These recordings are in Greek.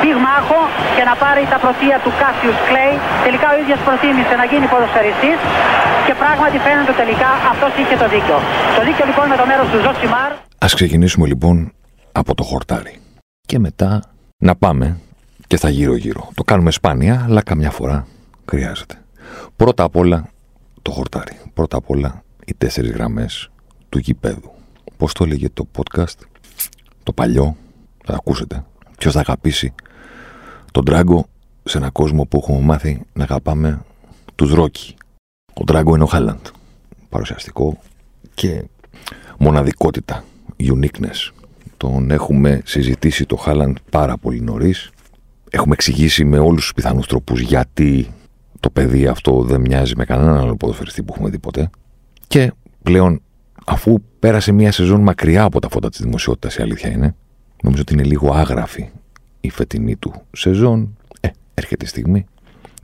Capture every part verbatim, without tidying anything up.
πυγμάχο και να πάρει τα πρωτεία του Κάσιους Κλέη. Τελικά ο ίδιος προτίμησε να γίνει ποδοσφαιριστής και πράγματι φαίνεται τελικά αυτός είχε το δίκιο. Το δίκιο λοιπόν με το μέρος του Ζοσιμάρ. Ας ξεκινήσουμε λοιπόν από το χορτάρι και μετά να πάμε και θα γύρω-γύρω. Το κάνουμε σπάνια, αλλά καμιά φορά χρειάζεται. Πρώτα απ' όλα το χορτάρι. Πρώτα απ' όλα οι τέσσερις γραμμές του γηπέδου. Πώς το λέγεται το podcast, το παλιό, θα το ακούσετε. Ποιος θα αγαπήσει τον Τράγκο σε έναν κόσμο που έχουμε μάθει να αγαπάμε τους Ρόκι. Ο Τράγκο είναι ο Χάλαντ. Παρουσιαστικό και μοναδικότητα, uniqueness. Τον έχουμε συζητήσει το Χάλαντ πάρα πολύ νωρίς. Έχουμε εξηγήσει με όλους τους πιθανούς τρόπους γιατί το παιδί αυτό δεν μοιάζει με κανέναν άλλο ποδοσφαιριστή που έχουμε δει ποτέ. Και πλέον, αφού πέρασε μια σεζόν μακριά από τα φώτα της δημοσιότητας, η αλήθεια είναι, νομίζω ότι είναι λίγο άγραφη η φετινή του σεζόν. Ε, έρχεται η στιγμή,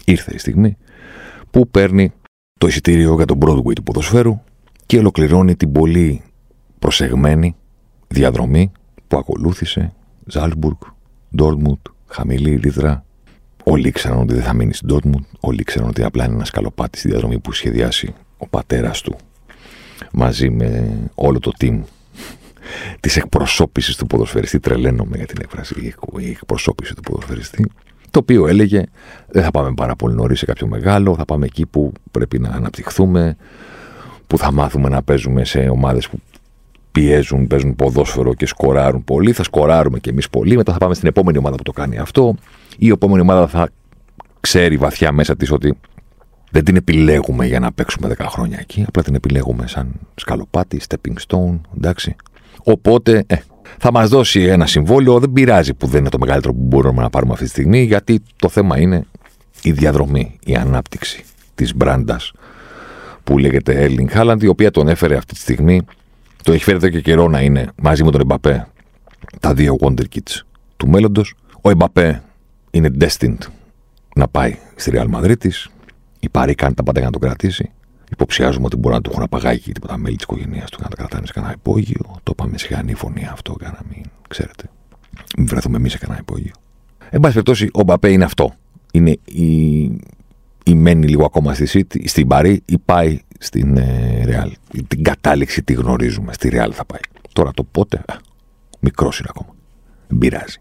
ήρθε η στιγμή, που παίρνει το εισιτήριο για τον Broadway του ποδοσφαίρου και ολοκληρώνει την πολύ προσεγμένη διαδρομή που ακολούθησε Ζάλσμπουργκ, Ντόρτμουντ. Χαμηλή ρήτρα. Όλοι ξέραν ότι δεν θα μείνει στην Ντόρτμουντ. Όλοι ξέραν ότι απλά είναι ένα σκαλοπάτι στη διαδρομή που σχεδιάσει ο πατέρας του μαζί με όλο το team της εκπροσώπησης του ποδοσφαιριστή. Τρελαίνομαι για την έκφραση. Η εκπροσώπηση του ποδοσφαιριστή. Το οποίο έλεγε: δεν θα πάμε πάρα πολύ νωρίς σε κάποιο μεγάλο. Θα πάμε εκεί που πρέπει να αναπτυχθούμε, που θα μάθουμε να παίζουμε σε ομάδες που πιέζουν, παίζουν ποδόσφαιρο και σκοράρουν πολύ. Θα σκοράρουμε κι εμείς πολύ. Μετά θα πάμε στην επόμενη ομάδα που το κάνει αυτό. Η επόμενη ομάδα θα ξέρει βαθιά μέσα της ότι δεν την επιλέγουμε για να παίξουμε δέκα χρόνια εκεί. Απλά την επιλέγουμε σαν σκαλοπάτι, stepping stone. Εντάξει. Οπότε ε, θα μας δώσει ένα συμβόλαιο. Δεν πειράζει που δεν είναι το μεγαλύτερο που μπορούμε να πάρουμε αυτή τη στιγμή, γιατί το θέμα είναι η διαδρομή, η ανάπτυξη της μπράντας που λέγεται Erling Haaland, η οποία τον έφερε αυτή τη στιγμή. Το έχει φέρει εδώ και καιρό να είναι μαζί με τον Εμπαπέ τα δύο Wonder Kids του μέλλοντος. Ο Εμπαπέ είναι destined να πάει στη Ρεάλ Μαδρίτη. Η Παρή κάνει τα πάντα για να τον κρατήσει. Υποψιάζουμε ότι μπορεί να του έχουν απαγάγει και τίποτα μέλη της οικογένειας του για να τα κρατάνε σε κανένα υπόγειο. Το είπαμε σε κανένα φωνία αυτό για να μην ξέρετε. Μην βρεθούμε εμείς σε κανένα υπόγειο. Εν πάση περιπτώσει, ο Εμπαπέ είναι αυτό. Είναι η... η μένει λίγο ακόμα στη City, στην Παρή ή πάει στην ε, Real. Την κατάληξη τη γνωρίζουμε. Στη Real θα πάει. Τώρα το πότε, α, μικρός είναι ακόμα. Δεν πειράζει.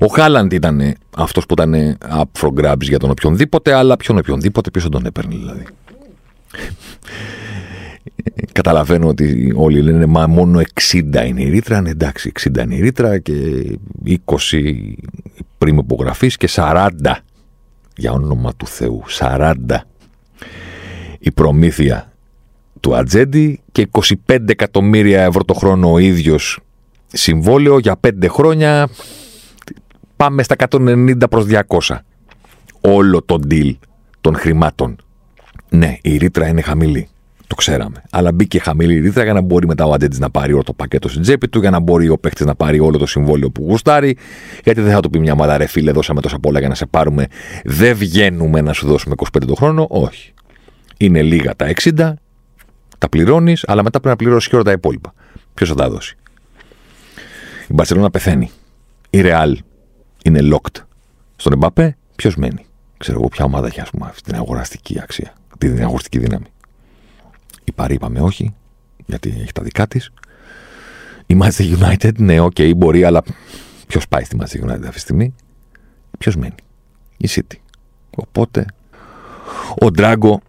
Ο Χάλαντ ήταν ε, αυτός που ήταν ε, up for grabs για τον οποιονδήποτε, αλλά ποιον οποιονδήποτε, ποιος τον έπαιρνε δηλαδή. Καταλαβαίνω ότι όλοι λένε μα μόνο εξήντα είναι η ρήτρα. Ναι, εντάξει, εξήντα είναι η ρήτρα και είκοσι πριν υπογραφής και σαράντα. Για όνομα του Θεού, σαράντα η προμήθεια του ατζέντη και είκοσι πέντε εκατομμύρια ευρώ το χρόνο ο ίδιος συμβόλαιο για πέντε χρόνια. Πάμε στα εκατόν ενενήντα προς διακόσια. Όλο το deal των χρημάτων. Ναι, η ρήτρα είναι χαμηλή. Το ξέραμε. Αλλά μπήκε χαμηλή η ρήτρα για να μπορεί μετά ο ατζέντης να πάρει όλο το πακέτο στην τσέπη του, για να μπορεί ο παίχτης να πάρει όλο το συμβόλαιο που γουστάρει. Γιατί δεν θα του πει μια ομάδα ρε φίλε, δώσαμε τόσα πολλά για να σε πάρουμε. Δεν βγαίνουμε να σου δώσουμε είκοσι πέντε το χρόνο. Όχι. Είναι λίγα τα εξήντα, τα πληρώνεις, αλλά μετά πρέπει να πληρώσεις και όλα τα υπόλοιπα. Ποιος θα τα δώσει. Η Μπαρτσελόνα πεθαίνει. Η Ρεάλ είναι locked. Στον Εμπαπέ, ποιος μένει. Ξέρω εγώ ποια ομάδα έχει ας πούμε αυτή την αγοραστική αξία, την αγοραστική δύναμη. Η Παρή είπαμε όχι, γιατί έχει τα δικά της. Η Manchester United, ναι, οκ, okay, μπορεί, αλλά ποιος πάει στη Manchester United αυτή τη στιγμή. Ποιος μένει. Η City. Οπότε ο Ντράγκο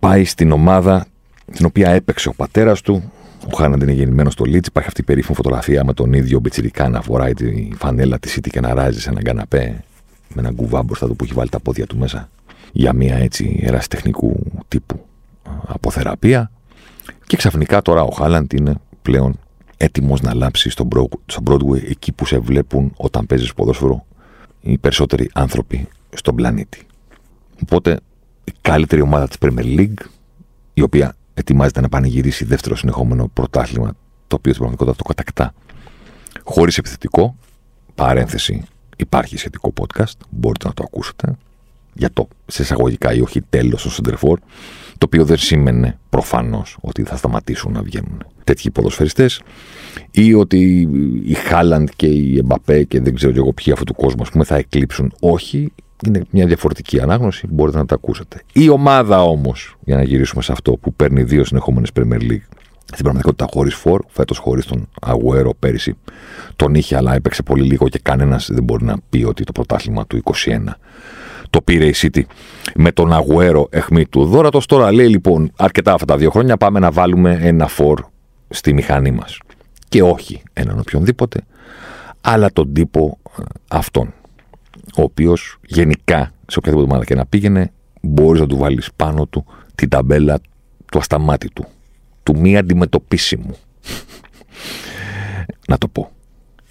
πάει στην ομάδα την οποία έπαιξε ο πατέρας του. Ο Χάλαντ είναι γεννημένος στο Λίτς. Υπάρχει αυτή η περίφημη φωτογραφία με τον ίδιο Μπιτσίρικα να φοράει τη φανέλα τη City και να ράζει σε έναν καναπέ με έναν κουβά μπροστά του που έχει βάλει τα πόδια του μέσα για μια έτσι ερασιτεχνικού τύπου αποθεραπεία. Και ξαφνικά τώρα ο Χάλαντ είναι πλέον έτοιμος να λάψει στον Broadway, εκεί που σε βλέπουν όταν παίζεις ποδόσφαιρο οι περισσότεροι άνθρωποι στον πλανήτη. Οπότε η καλύτερη ομάδα της Premier League, η οποία ετοιμάζεται να πανηγυρίσει δεύτερο συνεχόμενο πρωτάθλημα, το οποίο στην πραγματικότητα το κατακτά χωρίς επιθετικό. Παρένθεση, υπάρχει σχετικό podcast, μπορείτε να το ακούσετε, για το σε εισαγωγικά ή όχι τέλος στο Σεντερφόρ, το οποίο δεν σήμαινε προφανώς ότι θα σταματήσουν να βγαίνουν τέτοιοι ποδοσφαιριστές, ή ότι η Χάλαντ και η Εμπαπέ και δεν ξέρω και εγώ ποιοι αυτού του κόσμου, ας πούμε, θα εκλείψουν. Όχι, είναι μια διαφορετική ανάγνωση, μπορείτε να τα ακούσετε. Η ομάδα όμως, για να γυρίσουμε σε αυτό, που παίρνει δύο συνεχόμενες Premier League, στην πραγματικότητα χωρίς φορ, φέτος χωρίς τον Αγουέρο, πέρυσι τον είχε, αλλά έπαιξε πολύ λίγο και κανένας δεν μπορεί να πει ότι το πρωτάθλημα του είκοσι ένα το πήρε η City με τον Αγουέρο αιχμή του δόρατος. Τώρα λέει λοιπόν, αρκετά αυτά τα δύο χρόνια πάμε να βάλουμε ένα φορ στη μηχανή μας. Και όχι έναν οποιονδήποτε, αλλά τον τύπο αυτόν, ο οποίος γενικά σε οποιαδήποτε ομάδα και να πήγαινε, μπορείς να του βάλεις πάνω του την ταμπέλα του ασταμάτητου, του μη αντιμετωπίσιμου. Να το πω.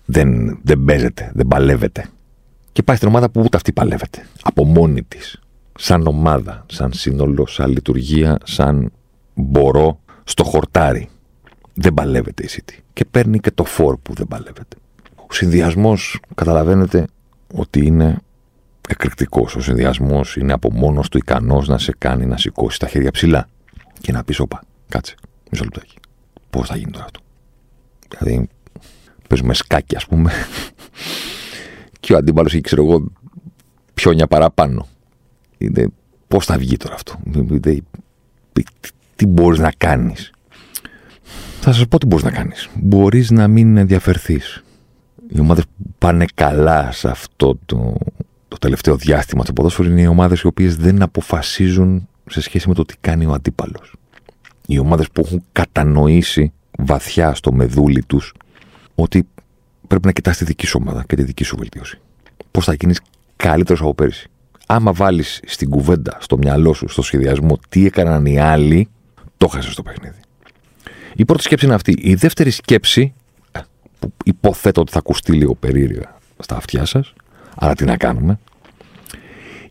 Δεν, δεν παίζεται, δεν παλεύεται. Και πάει στην ομάδα που ούτε αυτή παλεύεται. Από μόνη της. Σαν ομάδα, σαν σύνολο, σαν λειτουργία, σαν μπορώ στο χορτάρι. Δεν παλεύεται η City. Και παίρνει και το φορ που δεν παλεύεται. Ο συνδυασμός, καταλαβαίνετε ότι είναι εκρηκτικός. Ο συνδυασμός είναι από μόνος του ικανός να σε κάνει να σηκώσει τα χέρια ψηλά και να πεις όπα, κάτσε. Μισό λεπτάκι. Πώς θα γίνει τώρα αυτό? Δηλαδή, παίζουμε σκάκι, ας πούμε, και ο αντίπαλος έχει, ξέρω εγώ, πιόνια παραπάνω. Είναι, πώς θα βγει τώρα αυτό? Είναι, τι, τι μπορείς να κάνεις? Θα σας πω τι μπορείς να κάνεις. Μπορείς να μην ενδιαφερθείς. Οι ομάδες που πάνε καλά σε αυτό το, το τελευταίο διάστημα του ποδόσφαιρο είναι οι ομάδες οι οποίες δεν αποφασίζουν σε σχέση με το τι κάνει ο αντίπαλος. Οι ομάδες που έχουν κατανοήσει βαθιά στο μεδούλι τους ότι πρέπει να κοιτάς τη δική σου ομάδα και τη δική σου βελτίωση. Πώς θα γίνεις καλύτερος από πέρυσι. Άμα βάλεις στην κουβέντα, στο μυαλό σου, στο σχεδιασμό τι έκαναν οι άλλοι, το χάσες στο παιχνίδι. Η πρώτη σκέψη είναι αυτή. Η δεύτερη σκέψη, που υποθέτω ότι θα ακουστεί λίγο περίεργα στα αυτιά σας, αλλά τι να κάνουμε,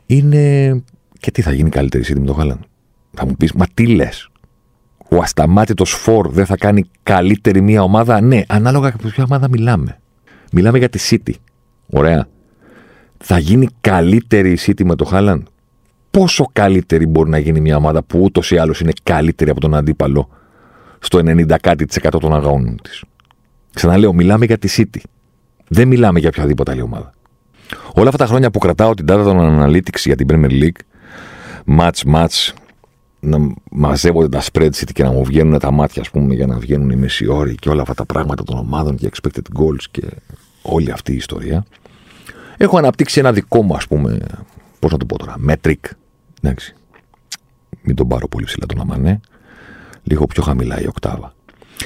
είναι και τι θα γίνει καλύτερη City με τον Haaland. Θα μου πεις, μα τι λες? Ο ασταμάτητος φορ δεν θα κάνει καλύτερη μια ομάδα? Ναι, ανάλογα από ποια ομάδα μιλάμε. Μιλάμε για τη City. Ωραία. Θα γίνει καλύτερη η City με το Haaland? Πόσο καλύτερη μπορεί να γίνει μια ομάδα που ούτως ή άλλως είναι καλύτερη από τον αντίπαλο στο ενενήντα κάτι τοις εκατό των αγώνων της? Ξαναλέω, μιλάμε για τη City. Δεν μιλάμε για οποιαδήποτε άλλη ομάδα. Όλα αυτά τα χρόνια που κρατάω την data των analytics για την Premier League, match-match, να μαζεύονται τα spreadsheet και να μου βγαίνουν τα μάτια, ας πούμε, για να βγαίνουν οι μεσιόροι και όλα αυτά τα πράγματα των ομάδων και expected goals και όλη αυτή η ιστορία, έχω αναπτύξει ένα δικό μου, ας πούμε, πώς να το πω τώρα, metric. Εντάξει, μην τον πάρω πολύ ψηλά τον αμανέ, λίγο πιο χαμηλά η οκτάβα.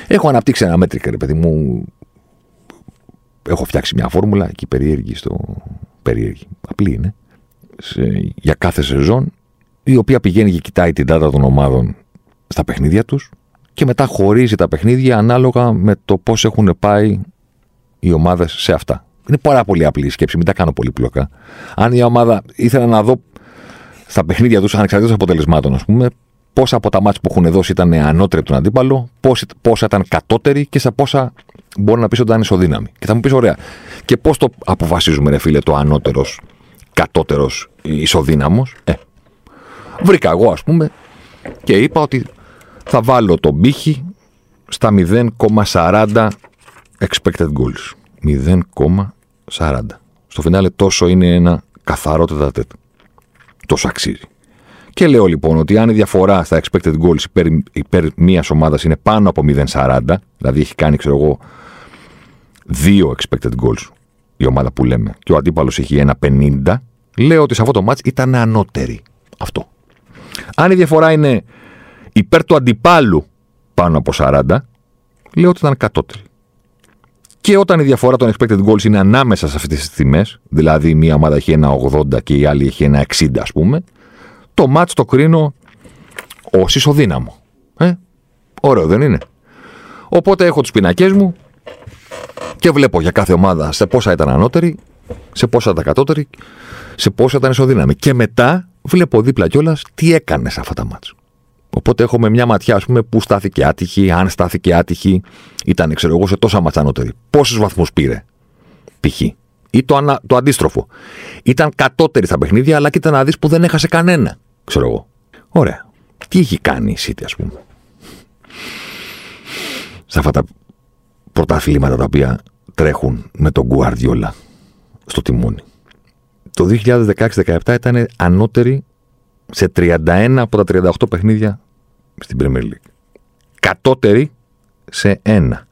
Έχω αναπτύξει ένα metric, ρε παιδί μου, έχω φτιάξει μια φόρμουλα εκεί περίεργη, στο... περίεργη. απλή είναι, σε... για κάθε σεζόν, η οποία πηγαίνει και κοιτάει την data των ομάδων στα παιχνίδια τους και μετά χωρίζει τα παιχνίδια ανάλογα με το πώς έχουν πάει οι ομάδες σε αυτά. Είναι πάρα πολύ απλή η σκέψη, μην τα κάνω πολύπλοκα. Αν η ομάδα ήθελα να δω στα παιχνίδια τους, ανεξαρτήτως αποτελεσμάτων, ας πούμε, πόσα από τα μάτς που έχουν δώσει ήταν ανώτερη από τον αντίπαλο, πόσα ήταν κατώτερη και σε πόσα μπορεί να πεις ότι ήταν ισοδύναμη. Και θα μου πεις, ωραία, και πώς το αποφασίζουμε, ρε φίλε, το ανώτερος, κατώτερος, ισοδύναμος? Ε. Βρήκα εγώ, ας πούμε, και είπα ότι θα βάλω τον πύχη στα μηδέν κόμμα σαράντα expected goals. μηδέν κόμμα σαράντα. Στο φινάλε τόσο είναι ένα καθαρό τετατέτ. Τόσο αξίζει. Και λέω λοιπόν ότι αν η διαφορά στα expected goals υπέρ, υπέρ μιας ομάδας είναι πάνω από μηδέν κόμμα σαράντα, δηλαδή έχει κάνει, ξέρω εγώ, δύο expected goals η ομάδα που λέμε και ο αντίπαλος έχει ένα κόμμα πενήντα, λέω ότι σε αυτό το match ήταν ανώτερη. Αυτό. Αν η διαφορά είναι υπέρ του αντιπάλου πάνω από σαράντα, λέω ότι ήταν κατώτερη. Και όταν η διαφορά των expected goals είναι ανάμεσα σε αυτές τις τιμές, δηλαδή μία ομάδα έχει ένα ογδόντα και η άλλη έχει ένα εξήντα, ας πούμε, το match το κρίνω ως ισοδύναμο. Ε? Ωραίο, δεν είναι? Οπότε έχω τους πινακές μου και βλέπω για κάθε ομάδα σε πόσα ήταν ανώτερη, σε πόσα ήταν κατώτερη, σε πόσα ήταν ισοδύναμη. Και μετά βλέπω δίπλα κιόλας τι έκανε σε αυτά τα μάτς. Οπότε έχουμε μια ματιά, ας πούμε, που στάθηκε άτυχη, αν στάθηκε άτυχη, ήταν, ξέρω εγώ, σε τόσα μάτς ανώτερη. Πόσους βαθμούς πήρε, π.χ. Ή το, ανα, το αντίστροφο. Ήταν κατώτερη στα παιχνίδια, αλλά κοίτα να δεις που δεν έχασε κανένα, ξέρω εγώ. Ωραία. Τι έχει κάνει η City, ας πούμε, σε αυτά τα πρωταθλήματα τα οποία τρέχουν με τον Γκουαρδιόλα στο τιμόνι. Το δύο χιλιάδες δεκαέξι δεκαεπτά ήταν ανώτερη σε τριάντα ένα από τα τριάντα οκτώ παιχνίδια στην Premier League. Κατώτερη σε ένα.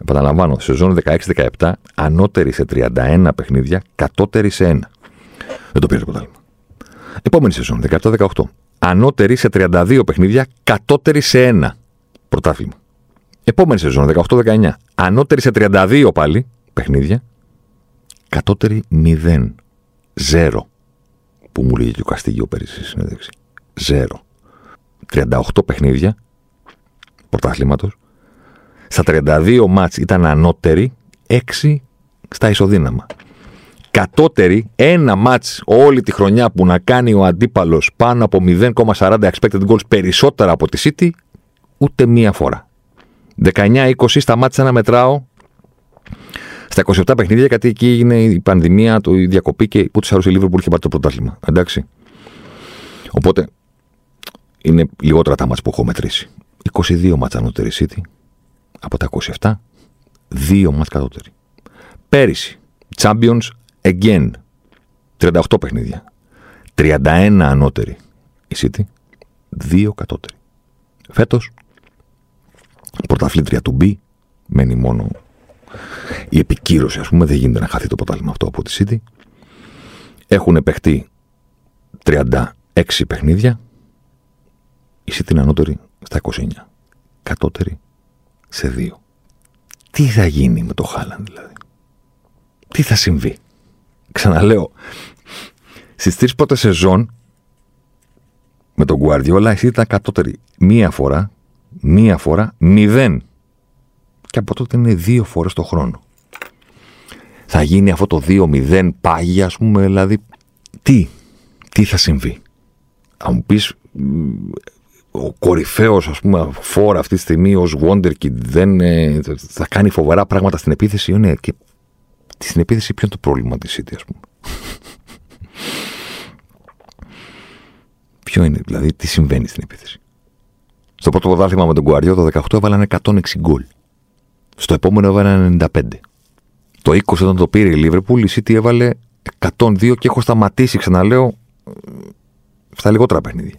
Επαναλαμβάνω, σεζόν δεκαέξι δεκαεπτά ανώτερη σε τριάντα ένα παιχνίδια, κατώτερη σε ένα. Δεν το πήρε τίποτα άλλο. Επόμενη σεζόν, δεκαεπτά δεκαοκτώ. Ανώτερη σε τριάντα δύο παιχνίδια, κατώτερη σε ένα πρωτάθλημα. Επόμενη σεζόν, δεκαοκτώ δεκαεννιά. Ανώτερη σε τριάντα δύο πάλι παιχνίδια, κατώτερη μηδέν. Ζέρο. Που μου λέγει και ο Κάστιγιο πέρυσι στη συνέντευξη. Ζέρο. τριάντα οκτώ παιχνίδια πρωταθλήματος. Στα τριάντα δύο μάτς ήταν ανώτερη, έξι στα ισοδύναμα. Κατώτερη, ένα μάτς όλη τη χρονιά που να κάνει ο αντίπαλος πάνω από μηδέν κόμμα σαράντα expected goals περισσότερα από τη City, ούτε μία φορά. δεκαεννιά είκοσι σταμάτησα να μετράω στα είκοσι επτά παιχνίδια, γιατί εκεί έγινε η πανδημία, το, η διακοπή και που της άρρωσε η Λίβερπουλ είχε πάρει το πρωτάθλημα. Εντάξει. Οπότε είναι λιγότερα τα μάτς που έχω μετρήσει. είκοσι δύο μάτς ανώτερη City από τα είκοσι επτά, δύο μάτς κατώτερη. Πέρυσι, Champions again, τριάντα οκτώ παιχνίδια. τριάντα ένα ανώτερη η City, δύο κατώτερη. Φέτος, πρωταθλήτρια του B, μένει μόνο η επικύρωση, ας πούμε, δεν γίνεται να χαθεί το πρωτάθλημα αυτό από τη City. Έχουν παιχτεί τριάντα έξι παιχνίδια. Η City είναι ανώτερη στα είκοσι εννιά. Κατώτερη σε δύο. Τι θα γίνει με το Haaland, δηλαδή? Τι θα συμβεί? Ξαναλέω, στις τρεις πρώτες σεζόν με τον Guardiola η City ήταν κατώτερη μία φορά, μία φορά, μηδέν. Και από τότε είναι δύο φορές το χρόνο. Θα γίνει αυτό το δύο μηδέν πάγια, ας πούμε, δηλαδή. Τι, τι θα συμβεί? Θα μου πεις, ο κορυφαίος, ας πούμε, φόρ αυτή τη στιγμή ως Wonderkid δεν ε, θα κάνει φοβερά πράγματα στην επίθεση? Ναι, και στην επίθεση ποιο είναι το πρόβλημα της City, ας πούμε? Ποιο είναι, δηλαδή, τι συμβαίνει στην επίθεση? Στο πρώτο πρωτάθλημα με τον Γκουαρδιό το δεκαοκτώ έβαλαν εκατόν έξι γκολ. Στο επόμενο έβαλε ενενήντα πέντε. Το είκοσι όταν το πήρε η Λίβερπουλ, η City έβαλε εκατόν δύο και έχω σταματήσει, ξαναλέω, στα λιγότερα παιχνίδια.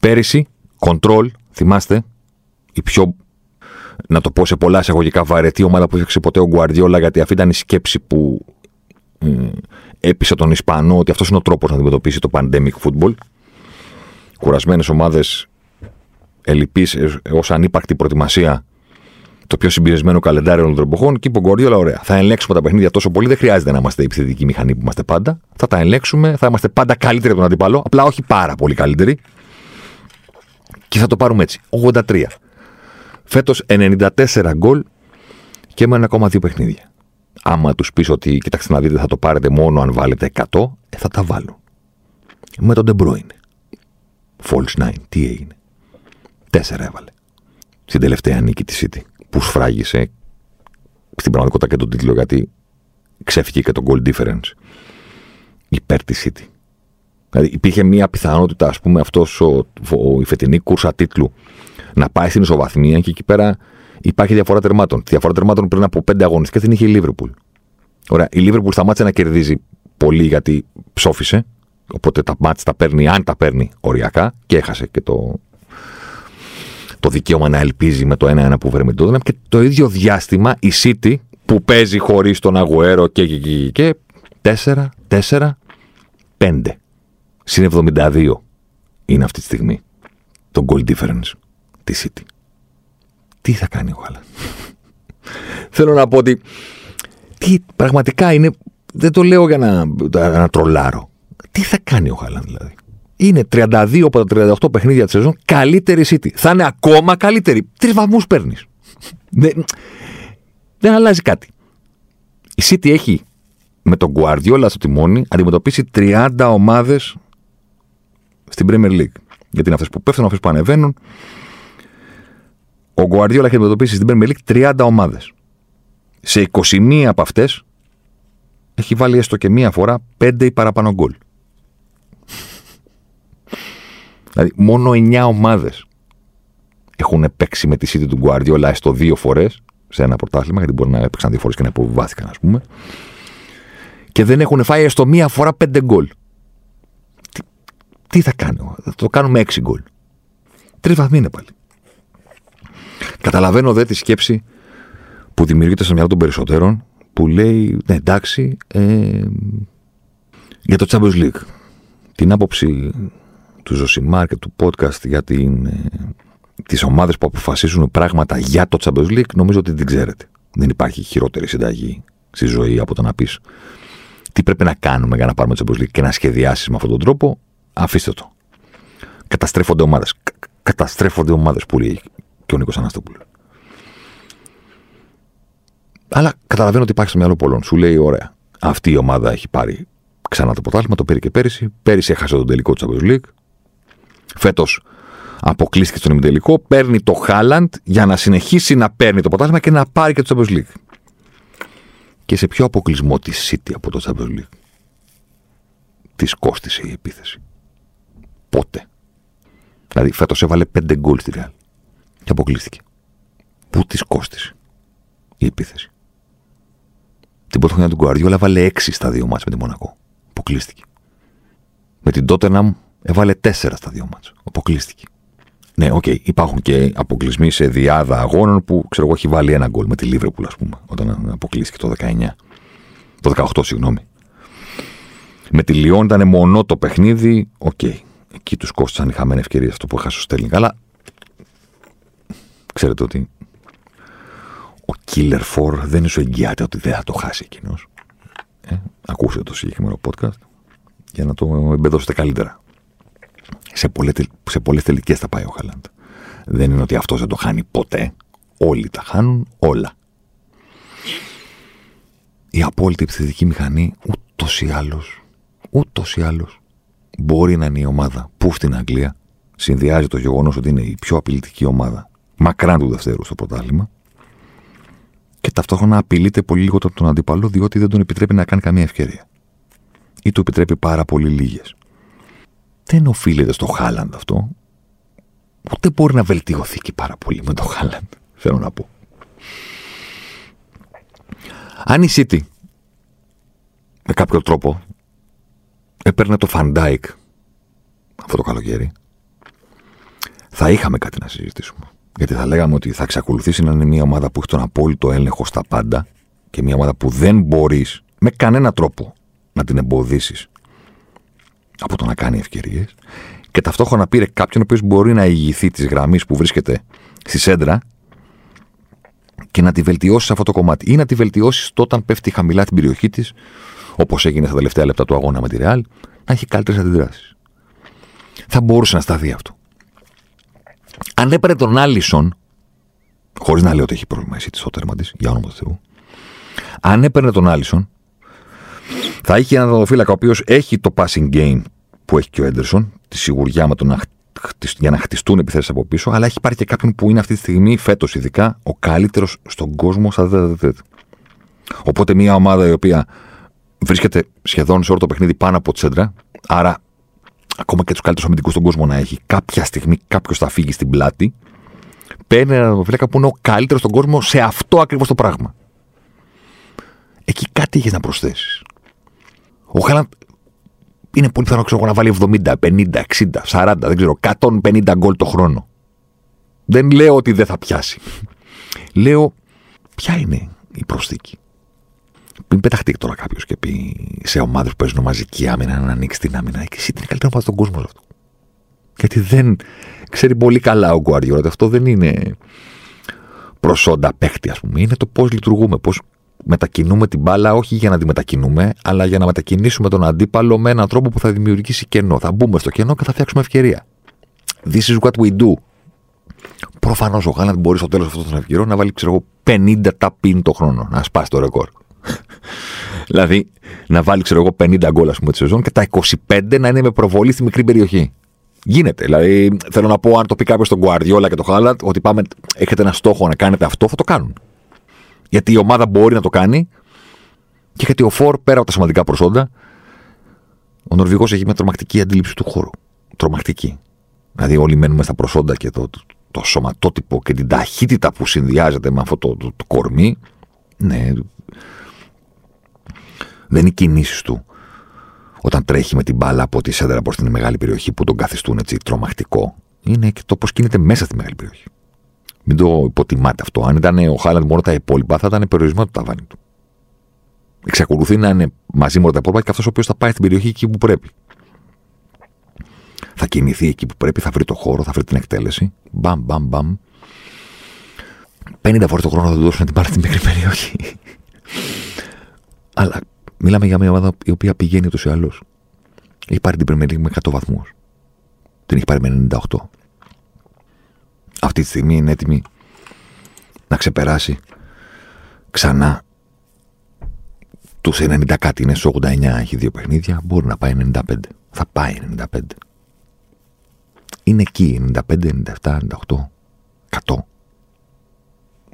Πέρυσι, κοντρόλ, θυμάστε, η πιο, να το πω σε πολλά εισαγωγικά, βαρετή ομάδα που έφτιαξε ποτέ ο Γκουαρδιόλα, γιατί αυτή ήταν η σκέψη που μ, έπεισε τον Ισπανό ότι αυτός είναι ο τρόπος να αντιμετωπίσει το pandemic football. Κουρασμένες ομάδες, ελλειπείς ως ανύπαρκτη προετοιμασία, το πιο συμπυρισμένο καλεντάριο όλων των εποχών, και είπε ο Γκουαρδιόλα: ωραία, θα ελέγξουμε τα παιχνίδια τόσο πολύ, δεν χρειάζεται να είμαστε η επιθετική μηχανή που είμαστε πάντα. Θα τα ελέγξουμε, θα είμαστε πάντα καλύτεροι από τον αντίπαλο, απλά όχι πάρα πολύ καλύτεροι. Και θα το πάρουμε έτσι. ογδόντα τρία. Φέτος ενενήντα τέσσερα γκολ και με ένα κόμμα δύο παιχνίδια. Άμα τους πεις ότι κοιτάξτε να δείτε, θα το πάρετε μόνο αν βάλετε εκατό, ε, θα τα βάλουν. Με τον De Bruyne. False nine, τι έγινε? τέσσερα έβαλε. Στην τελευταία νίκη τη City, που σφράγισε στην πραγματικότητα και τον τίτλο, γιατί ξέφυγε και το goal difference υπέρ τη City. Δηλαδή υπήρχε μια πιθανότητα, ας πούμε, αυτός ο, ο, η φετινή κούρσα τίτλου να πάει στην ισοβαθμία, και εκεί πέρα υπάρχει διαφορά τερμάτων. Τη διαφορά τερμάτων πριν από πέντε αγωνιστικές την είχε η Liverpool. Ωραία, η Liverpool σταμάτησε να κερδίζει πολύ γιατί ψόφισε, οπότε τα μάτς τα παίρνει, αν τα παίρνει, οριακά, και έχασε και το... το δικαίωμα να ελπίζει με το ένα ένα που βρε με το Τότεναμ, και το ίδιο διάστημα η City που παίζει χωρίς τον Αγουέρο και και και και τέσσερα τέσσερα πέντε. Συν εβδομήντα δύο είναι αυτή τη στιγμή το goal difference της City. Τι θα κάνει ο Haaland? Θέλω να πω ότι τι, πραγματικά είναι, δεν το λέω για να, να τρολάρω. Τι θα κάνει ο Haaland, δηλαδή? Είναι τριάντα δύο από τα τριάντα οκτώ παιχνίδια τη σεζόν καλύτερη City. Θα είναι ακόμα καλύτερη. Τρεις βαθμούς παίρνεις. Δεν, δεν αλλάζει κάτι. Η City έχει με τον Guardiola στο τιμόνι αντιμετωπίσει τριάντα ομάδες στην Premier League. Γιατί είναι αυτές που πέφτουν, αυτές που ανεβαίνουν. Ο Γκουαρδιόλα έχει αντιμετωπίσει στην Premier League τριάντα ομάδες. Σε είκοσι μία από αυτές έχει βάλει έστω και μία φορά πέντε ή παραπάνω γκολ. Δηλαδή, μόνο εννιά ομάδες έχουν παίξει με τη City του Γκουαρδιόλα έστω δύο φορές σε ένα πρωτάθλημα, γιατί μπορεί να έπαιξαν δύο φορές και να υποβάθηκαν, ας πούμε. Και δεν έχουν φάει έστω μία φορά πέντε γκολ. Τι, τι θα κάνω, θα το κάνουμε έξι γκολ. Τρεις βαθμοί είναι πάλι. Καταλαβαίνω δε τη σκέψη που δημιουργείται στο μυαλό των περισσότερων που λέει ναι, εντάξει ε, για το Champions League. Την άποψη του Ζοσιμάρ και του podcast για την, ε, τις ομάδες που αποφασίζουν πράγματα για το Champions League νομίζω ότι την ξέρετε. Δεν υπάρχει χειρότερη συνταγή στη ζωή από το να πεις τι πρέπει να κάνουμε για να πάρουμε το Champions League και να σχεδιάσεις με αυτόν τον τρόπο. Αφήστε το. Καταστρέφονται ομάδες. Καταστρέφονται ομάδες που λέει και ο Νίκος Αναστόπουλου. Αλλά καταλαβαίνω ότι υπάρχει στο μυαλό πολλών. Σου λέει, ωραία, αυτή η ομάδα έχει πάρει ξανά το πρωτάθλημα, το πήρε και πέρυσι. Πέρυσι έχασε τον τελικό του Champions League. Φέτος αποκλείστηκε στον ημιτελικό. Παίρνει το Χάλαντ για να συνεχίσει να παίρνει το πρωτάθλημα και να πάρει και το Champions League. Και σε ποιο αποκλεισμό τη City από το Champions League της κόστησε η επίθεση? Πότε? Δηλαδή, φέτος έβαλε πέντε γκολ στη Real. Και αποκλείστηκε. Πού της κόστησε η επίθεση? Την πρώτη χρονιά του Γκουαρδιόλα έβαλε έξι στα δύο μάτς με τη Μονακό. Αποκλείστηκε. Με την Τότεναμ έβαλε τέσσερα στα δύο μάτς. Αποκλείστηκε. Ναι, οκ, okay, υπάρχουν και αποκλεισμοί σε διάδα αγώνων που ξέρω εγώ έχει βάλει ένα γκολ με τη Λίβερπουλ, ας πούμε, όταν αποκλείστηκε το δεκαεννιά. Το δεκαοκτώ, συγγνώμη. Με τη Λιόν ήταν μονό το παιχνίδι. Οκ. Okay. Εκεί τους κόστησαν οι χαμένες ευκαιρίες, αυτό που έχασε ο Στέρλινγκ. Αλλά ξέρετε ότι ο Killer φορ δεν σου εγγυάται ότι δεν θα το χάσει εκείνος. Ε, ακούστε το συγκεκριμένο podcast για να το εμπεδώσετε καλύτερα. Σε, πολλές, σε πολλές τελικές θα πάει ο Χάλαντ. Δεν είναι ότι αυτός δεν το χάνει ποτέ. Όλοι τα χάνουν, όλα. Η απόλυτη επιθετική μηχανή ούτως ή άλλως, ούτως ή άλλως μπορεί να είναι η ομάδα που στην Αγγλία συνδυάζει το γεγονός ότι είναι η πιο απειλητική ομάδα μακράν του δευτέρου στο πρωτάθλημα και ταυτόχρονα απειλείται πολύ λίγο από τον αντίπαλο διότι δεν τον επιτρέπει να κάνει καμία ευκαιρία ή του επιτρέπει πάρα πολύ λίγες. Δεν οφείλεται στο Χάλαντ αυτό, ούτε μπορεί να βελτιωθεί και πάρα πολύ με το Χάλαντ, θέλω να πω. Αν η City με κάποιο τρόπο έπαιρνε το Φαντάικ αυτό το καλοκαίρι, θα είχαμε κάτι να συζητήσουμε. Γιατί θα λέγαμε ότι θα εξακολουθήσει να είναι μια ομάδα που έχει τον απόλυτο έλεγχο στα πάντα και μια ομάδα που δεν μπορείς με κανένα τρόπο να την εμποδίσεις από το να κάνει ευκαιρίες. Και ταυτόχρονα πήρε κάποιον ο οποίος μπορεί να ηγηθεί της γραμμής που βρίσκεται στη σέντρα και να τη βελτιώσει σε αυτό το κομμάτι. Ή να τη βελτιώσει όταν πέφτει χαμηλά την περιοχή της, όπως έγινε στα τελευταία λεπτά του αγώνα με τη Ρεάλ, να έχει καλύτερες αντιδράσεις. Θα μπορούσε να σταθεί αυτό. Αν έπαιρνε τον Άλισον, χωρίς να λέω ότι έχει πρόβλημα εσύ στο τέρμα της, για όνομα του Θεού, αν έπαιρνε τον Άλισον, θα είχε έναν δοδοφύλακα ο οποίος έχει το passing game που έχει και ο Έντερσον, τη σιγουριά με το να χτισ... για να χτιστούν επιθέσεις από πίσω, αλλά έχει πάρει και κάποιον που είναι αυτή τη στιγμή, φέτος ειδικά, ο καλύτερος στον κόσμο στα δεδεδεδεδ. Οπότε μια ομάδα η οποία βρίσκεται σχεδόν σε όλο το παιχνίδι πάνω από τσέντρα, άρα ακόμα και τους καλύτερους αμυντικούς στον κόσμο να έχει, κάποια στιγμή κάποιος θα φύγει στην πλάτη, παίρνει έναν δοδοφύλακα που είναι ο καλύτερος στον κόσμο σε αυτό ακριβώς το πράγμα. Εκεί κάτι έχεις να προσθέσεις. Ο Χάλαντ είναι πολύ πιθανό ξέρω, να βάλει εβδομήντα, πενήντα, εξήντα, σαράντα, δεν ξέρω, εκατόν πενήντα γκολ το χρόνο. Δεν λέω ότι δεν θα πιάσει. Λέω, ποια είναι η προσθήκη. Μην πεταχτεί τώρα κάποιος και πει σε ομάδες που παίζουν μαζική άμυνα να ανοίξει την άμυνα. Και εσύ την καλύτερη ομάδα στον κόσμο αυτό. Γιατί δεν ξέρει πολύ καλά ο Γκουαρδιόλα. Αυτό δεν είναι προσόντα παίχτη, ας πούμε. Είναι το πώς λειτουργούμε, πώς μετακινούμε την μπάλα, όχι για να τη μετακινούμε, αλλά για να μετακινήσουμε τον αντίπαλο με έναν τρόπο που θα δημιουργήσει κενό. Θα μπούμε στο κενό και θα φτιάξουμε ευκαιρία. This is what we do. Προφανώς ο Χάλαντ μπορεί στο τέλος αυτών των ευκαιρών να βάλει ξέρω, πενήντα ταπίν το χρόνο, να σπάσει το ρεκόρ. Δηλαδή να βάλει ξέρω εγώ πενήντα γκολ ας πούμε τη σεζόν και τα είκοσι πέντε να είναι με προβολή στη μικρή περιοχή. Γίνεται. Δηλαδή, θέλω να πω, αν το πει κάποιο στον Γκουαρδιόλα και τον Χάλαντ, ότι πάμε, έχετε ένα στόχο να κάνετε αυτό, θα το κάνουν. Γιατί η ομάδα μπορεί να το κάνει και γιατί ο Φορ, πέρα από τα σημαντικά προσόντα, ο Νορβηγός έχει μια τρομακτική αντίληψη του χώρου. Τρομακτική. Δηλαδή, όλοι μένουμε στα προσόντα και το, το, το σωματότυπο και την ταχύτητα που συνδυάζεται με αυτό το, το, το κορμί. Ναι. Δεν είναι οι κινήσεις του όταν τρέχει με την μπάλα από τη σέντρα προς την μεγάλη περιοχή που τον καθιστούν έτσι τρομακτικό. Είναι και το πώς κινείται μέσα στη μεγάλη περιοχή. Μην το υποτιμάτε αυτό. Αν ήταν ο Χάλαντ μόνο τα υπόλοιπα, θα ήταν περιορισμένο το ταβάνι του. Εξακολουθεί να είναι μαζί μόνο τα υπόλοιπα και αυτός ο οποίος θα πάει στην περιοχή εκεί που πρέπει. Θα κινηθεί εκεί που πρέπει, θα βρει το χώρο, θα βρει την εκτέλεση. Μπαμ, μπαμ, μπαμ. πενήντα φορές το χρόνο θα του δώσουν την μπάλα στην μικρή περιοχή. Αλλά μιλάμε για μια ομάδα η οποία πηγαίνει ούτως ή άλλως. Έχει πάρει την Premier League με εκατό βαθμούς. Την έχει πάρει με ενενήντα οκτώ. Αυτή τη στιγμή είναι έτοιμη να ξεπεράσει ξανά τους ενενήντα κάτι. Είναι στους ογδόντα εννιά, έχει δύο παιχνίδια. Μπορεί να πάει ενενήντα πέντε. Θα πάει ενενήντα πέντε. Είναι εκεί. ενενήντα πέντε, ενενήντα επτά, ενενήντα οκτώ, εκατό.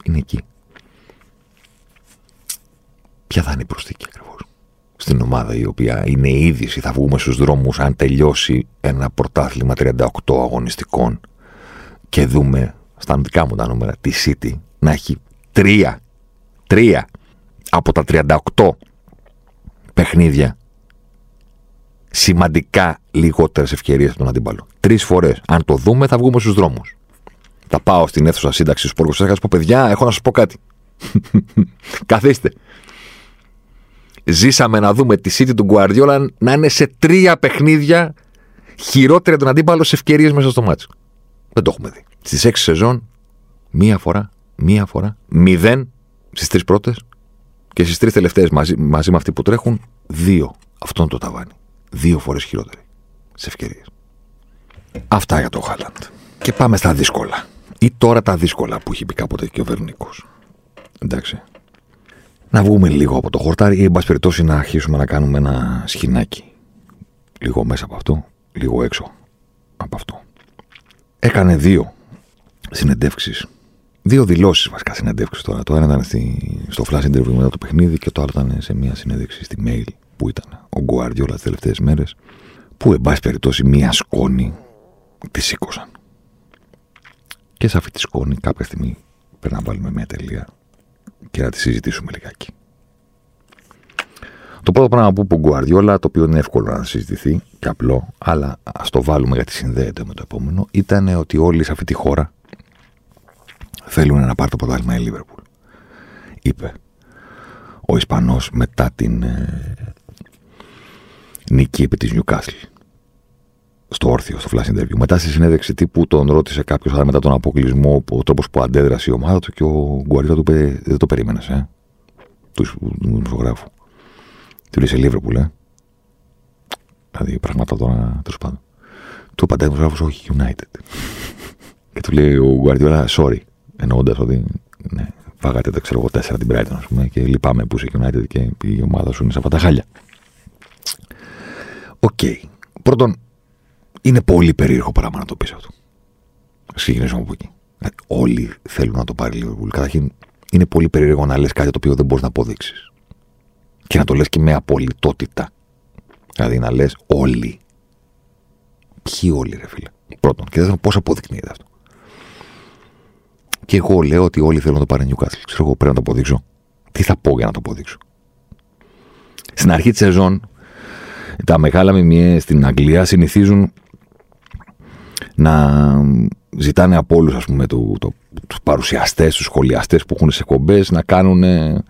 Είναι εκεί. Ποια θα είναι η προσθήκη ακριβώς στην ομάδα η οποία είναι η είδηση? Θα βγούμε στους δρόμους αν τελειώσει ένα πρωτάθλημα τριάντα οκτώ αγωνιστικών και δούμε στα δικά μου τα νούμερα τη City να έχει τρία τρία από τα τριάντα οκτώ παιχνίδια σημαντικά λιγότερες ευκαιρίες από τον αντίπαλο. Τρεις φορές. Αν το δούμε θα βγούμε στους δρόμους. Θα πάω στην αίθουσα σύνταξης του Σπόρκου και θα σας πω, παιδιά, έχω να σας πω κάτι. Καθίστε. Ζήσαμε να δούμε τη City του Γκουαρδιόλα να είναι σε τρία παιχνίδια χειρότερα τον αντίπαλο σε ευκαιρίες μέσα στο μάτσο. Δεν το έχουμε δει. Στις έξι σεζόν, μία φορά, μία φορά, μηδέν στις τρεις πρώτες και στις τρεις τελευταίες μαζί, μαζί με αυτοί που τρέχουν, δύο. Αυτό είναι το ταβάνι. Δύο φορές χειρότερη σε ευκαιρίες. Αυτά για τον Χάλαντ. Και πάμε στα δύσκολα. Ή τώρα τα δύσκολα που έχει πει κάποτε και ο Βερνίκος. Εντάξει. Να βγούμε λίγο από το χορτάρι ή, εν πάση περιπτώσει, να αρχίσουμε να κάνουμε ένα σχοινάκι. Λίγο μέσα από αυτό, λίγο έξω από αυτό. Έκανε δύο συνεντεύξεις. Δύο δηλώσεις βασικά συνεντεύξεις τώρα. Το ένα ήταν στο flash interview μετά το παιχνίδι και το άλλο ήταν σε μια συνέντευξη στη mail που ήταν ο Γκουαρδιόλα τις τελευταίες μέρες. Που, εν πάση περιπτώσει, μια σκόνη τη σήκωσαν. Και σε αυτή τη σκόνη, κάποια στιγμή πρέπει να βάλουμε μια τελεία και να τη συζητήσουμε λιγάκι. Το πρώτο πράγμα που είπε ο Γκουαρδιόλα, το οποίο είναι εύκολο να συζητηθεί και απλό, αλλά ας το βάλουμε γιατί συνδέεται με το επόμενο, ήταν ότι όλοι σε αυτή τη χώρα θέλουν να πάρει το πρωτάθλημα η Λίβερπουλ. Είπε ο Ισπανός μετά την ε, νίκη επί της Newcastle. Στο όρθιο, στο flash interview. Μετά στη συνέντευξη τύπου τον ρώτησε κάποιος, αλλά μετά τον αποκλεισμό, ο τρόπος που αντέδρασε η ομάδα του και ο Γκουαρδιόλα του είπε: Δεν το περίμενες, ε. Του δημοσιογράφου. Του λέει: Σε Λίβερπουλ, ε. Δηλαδή, πράγματα τώρα, τέλος πάντων. Του είπε: Δημοσιογράφος, όχι, United. Και του λέει ο Γκουαρδιόλα: Sorry. Εννοώντας ότι ναι, φάγατε τα ξέρω εγώ τέσσερα την Brighton, ας πούμε, και λυπάμαι που είσαι United και η ομάδα σου είναι σαν τα χάλια. Οκ. Okay. Πρώτον, είναι πολύ περίεργο πράγμα να το πεις αυτό. Ας ξεκινήσουμε από εκεί. Όλοι θέλουν να το πάρει η Λίβερπουλ. Καταρχήν, είναι πολύ περίεργο να λες κάτι το οποίο δεν μπορείς να αποδείξεις. Και να το λες και με απολυτότητα. Δηλαδή να λες όλοι. Ποιοι όλοι, ρε φίλε? Πρώτον. Και δεύτερον, πώς αποδεικνύεται αυτό? Και εγώ λέω ότι όλοι θέλουν να το πάρει Newcastle. Ξέρω εγώ, πρέπει να το αποδείξω. Τι θα πω για να το αποδείξω? Στην αρχή τη σεζόν, τα μεγάλα μιμιέ στην Αγγλία συνηθίζουν να ζητάνε από όλους, ας πούμε, του, το, τους παρουσιαστές, τους σχολιαστές που έχουν σε εκπομπές να κάνουν ε,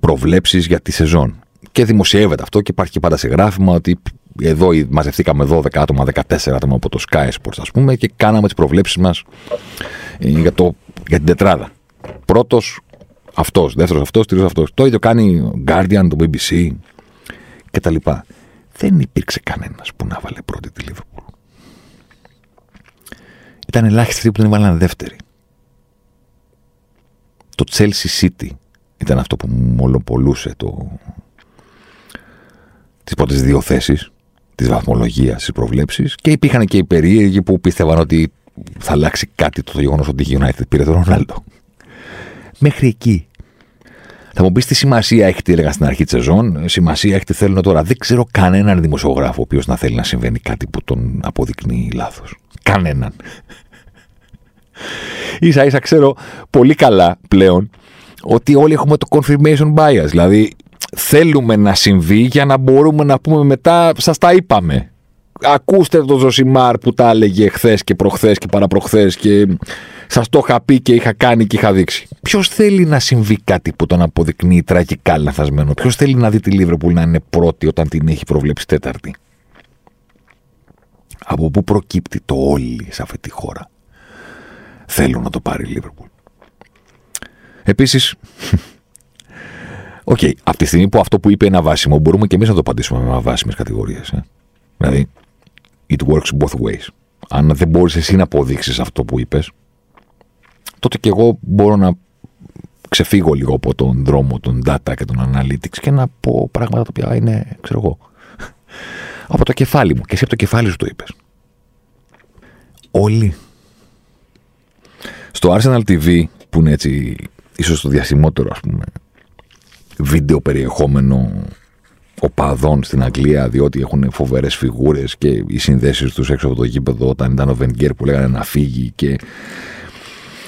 προβλέψεις για τη σεζόν. Και δημοσιεύεται αυτό και υπάρχει και πάντα σε γράφημα ότι εδώ μαζευτήκαμε δώδεκα άτομα, δεκατέσσερα άτομα από το Sky Sports, ας πούμε, και κάναμε τις προβλέψεις μας ε, για, το, για την τετράδα. Πρώτος αυτός, δεύτερος αυτός, τρίτος αυτός. Το ίδιο κάνει Guardian, το μπι μπι σι κτλ. Δεν υπήρξε κανένας που να βάλε πρώτη τη Liverpool. Ήταν ελάχιστοι αυτοί που την έβαλαν δεύτερη. Το Chelsea City ήταν αυτό που μολοπολούσε το... τις πρώτες δύο θέσεις της βαθμολογίας, στις προβλέψεις. Και υπήρχαν και οι περίεργοι που πίστευαν ότι θα αλλάξει κάτι το γεγονός ότι η United πήρε τον Ρονάλντο. Μέχρι εκεί. Θα μου πεις τι σημασία έχει τι έλεγα στην αρχή της σεζόν, σημασία έχει τι θέλουν τώρα. Δεν ξέρω κανέναν δημοσιογράφο ο οποίος να θέλει να συμβαίνει κάτι που τον αποδεικνύει λάθος. Κανέναν. Ίσα ίσα ξέρω πολύ καλά πλέον ότι όλοι έχουμε το confirmation bias. Δηλαδή θέλουμε να συμβεί για να μπορούμε να πούμε μετά σας τα είπαμε. Ακούστε τον Ζοσιμάρ που τα έλεγε χθες και προχθές και παραπροχθές και σας το είχα πει και είχα κάνει και είχα δείξει. Ποιος θέλει να συμβεί κάτι που τον αποδεικνύει τραγικά λανθασμένο? Ποιος θέλει να δει τη Λίβερπουλ να είναι πρώτη όταν την έχει προβλέψει τέταρτη? Από πού προκύπτει το όλοι σε αυτή τη χώρα θέλουν να το πάρει η Λίβερπουλ? Επίσης, οκ, okay, από τη στιγμή που αυτό που είπε είναι αβάσιμο, μπορούμε και εμείς να το απαντήσουμε με αβάσιμες κατηγορίες. Ε? Δηλαδή, it works both ways. Αν δεν μπορείς εσύ να αποδείξεις αυτό που είπες, τότε και εγώ μπορώ να ξεφύγω λίγο από τον δρόμο των data και των analytics και να πω πράγματα τα οποία είναι, ξέρω εγώ, από το κεφάλι μου. Και εσύ από το κεφάλι σου το είπες. Όλοι. Στο Arsenal τι βι, που είναι έτσι ίσως το διασημότερο, ας πούμε, βίντεο περιεχόμενο οπαδών στην Αγγλία, διότι έχουν φοβερές φιγούρες και οι συνδέσεις τους έξω από το γήπεδο όταν ήταν ο Βενγκέρ που λέγανε να φύγει και...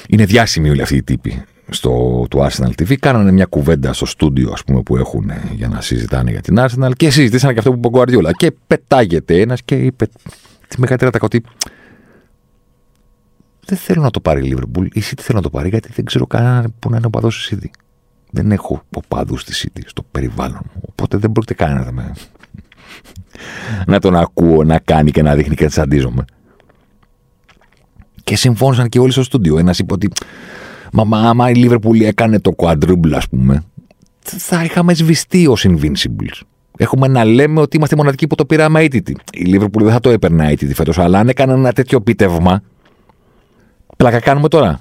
Είναι διάσημοι όλοι αυτοί οι τύποι στο, του Arsenal τι βι. Κάνανε μια κουβέντα στο στούντιο, ας πούμε, που έχουν για να συζητάνε για την Arsenal και συζητήσανε και αυτό που είπε ο Γκουαρδιόλα. Και πετάγεται ένας και είπε τη μεγαλύτερα τα κοτή. Δεν θέλω να το πάρει η Λίβερπουλ. Η City θέλω να το πάρει γιατί δεν ξέρω κανέναν που να είναι οπαδός στη City. Δεν έχω οπαδούς στη City στο περιβάλλον μου. Οπότε δεν πρόκειται κανένα να, με... να τον ακούω να κάνει και να δείχνει και να τσαντίζομαι. Και συμφώνησαν και όλοι στο στούντιο. Ένας είπε ότι μα, άμα η Liverpool έκανε το quadruple, ας πούμε, θα είχαμε σβηστεί ως Invincibles. Έχουμε να λέμε ότι είμαστε μοναδικοί που το πήραμε αίτητη. Η Liverpool δεν θα το έπαιρνε αίτητη φέτος, αλλά αν έκανε ένα τέτοιο πίτευμα, πλάκα κάνουμε τώρα.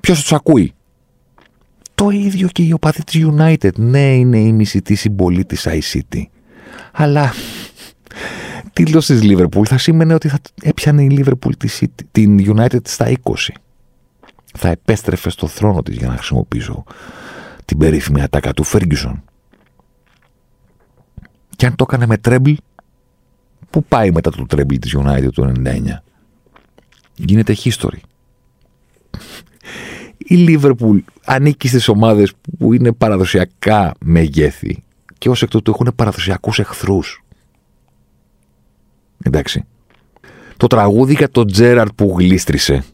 Ποιος τους ακούει? Το ίδιο και οι οπαδοί της United. Ναι, είναι η μισητή συμπολή της άι σι τι. Αλλά... τίτλος της Liverpool θα σήμαινε ότι θα έπιανε η Liverpool την United στα είκοσι. Θα επέστρεφε στο θρόνο της, για να χρησιμοποιήσω την περίφημη ατάκα του Ferguson. Και αν το έκανε με treble, που πάει μετά το treble της United του ενενήντα εννιά, γίνεται history. Η Liverpool ανήκει στις ομάδες που είναι παραδοσιακά μεγέθη και ως εκ τούτου έχουν παραδοσιακούς εχθρούς. Εντάξει. Το τραγούδι για τον Τζέραρτ που γλίστρισε,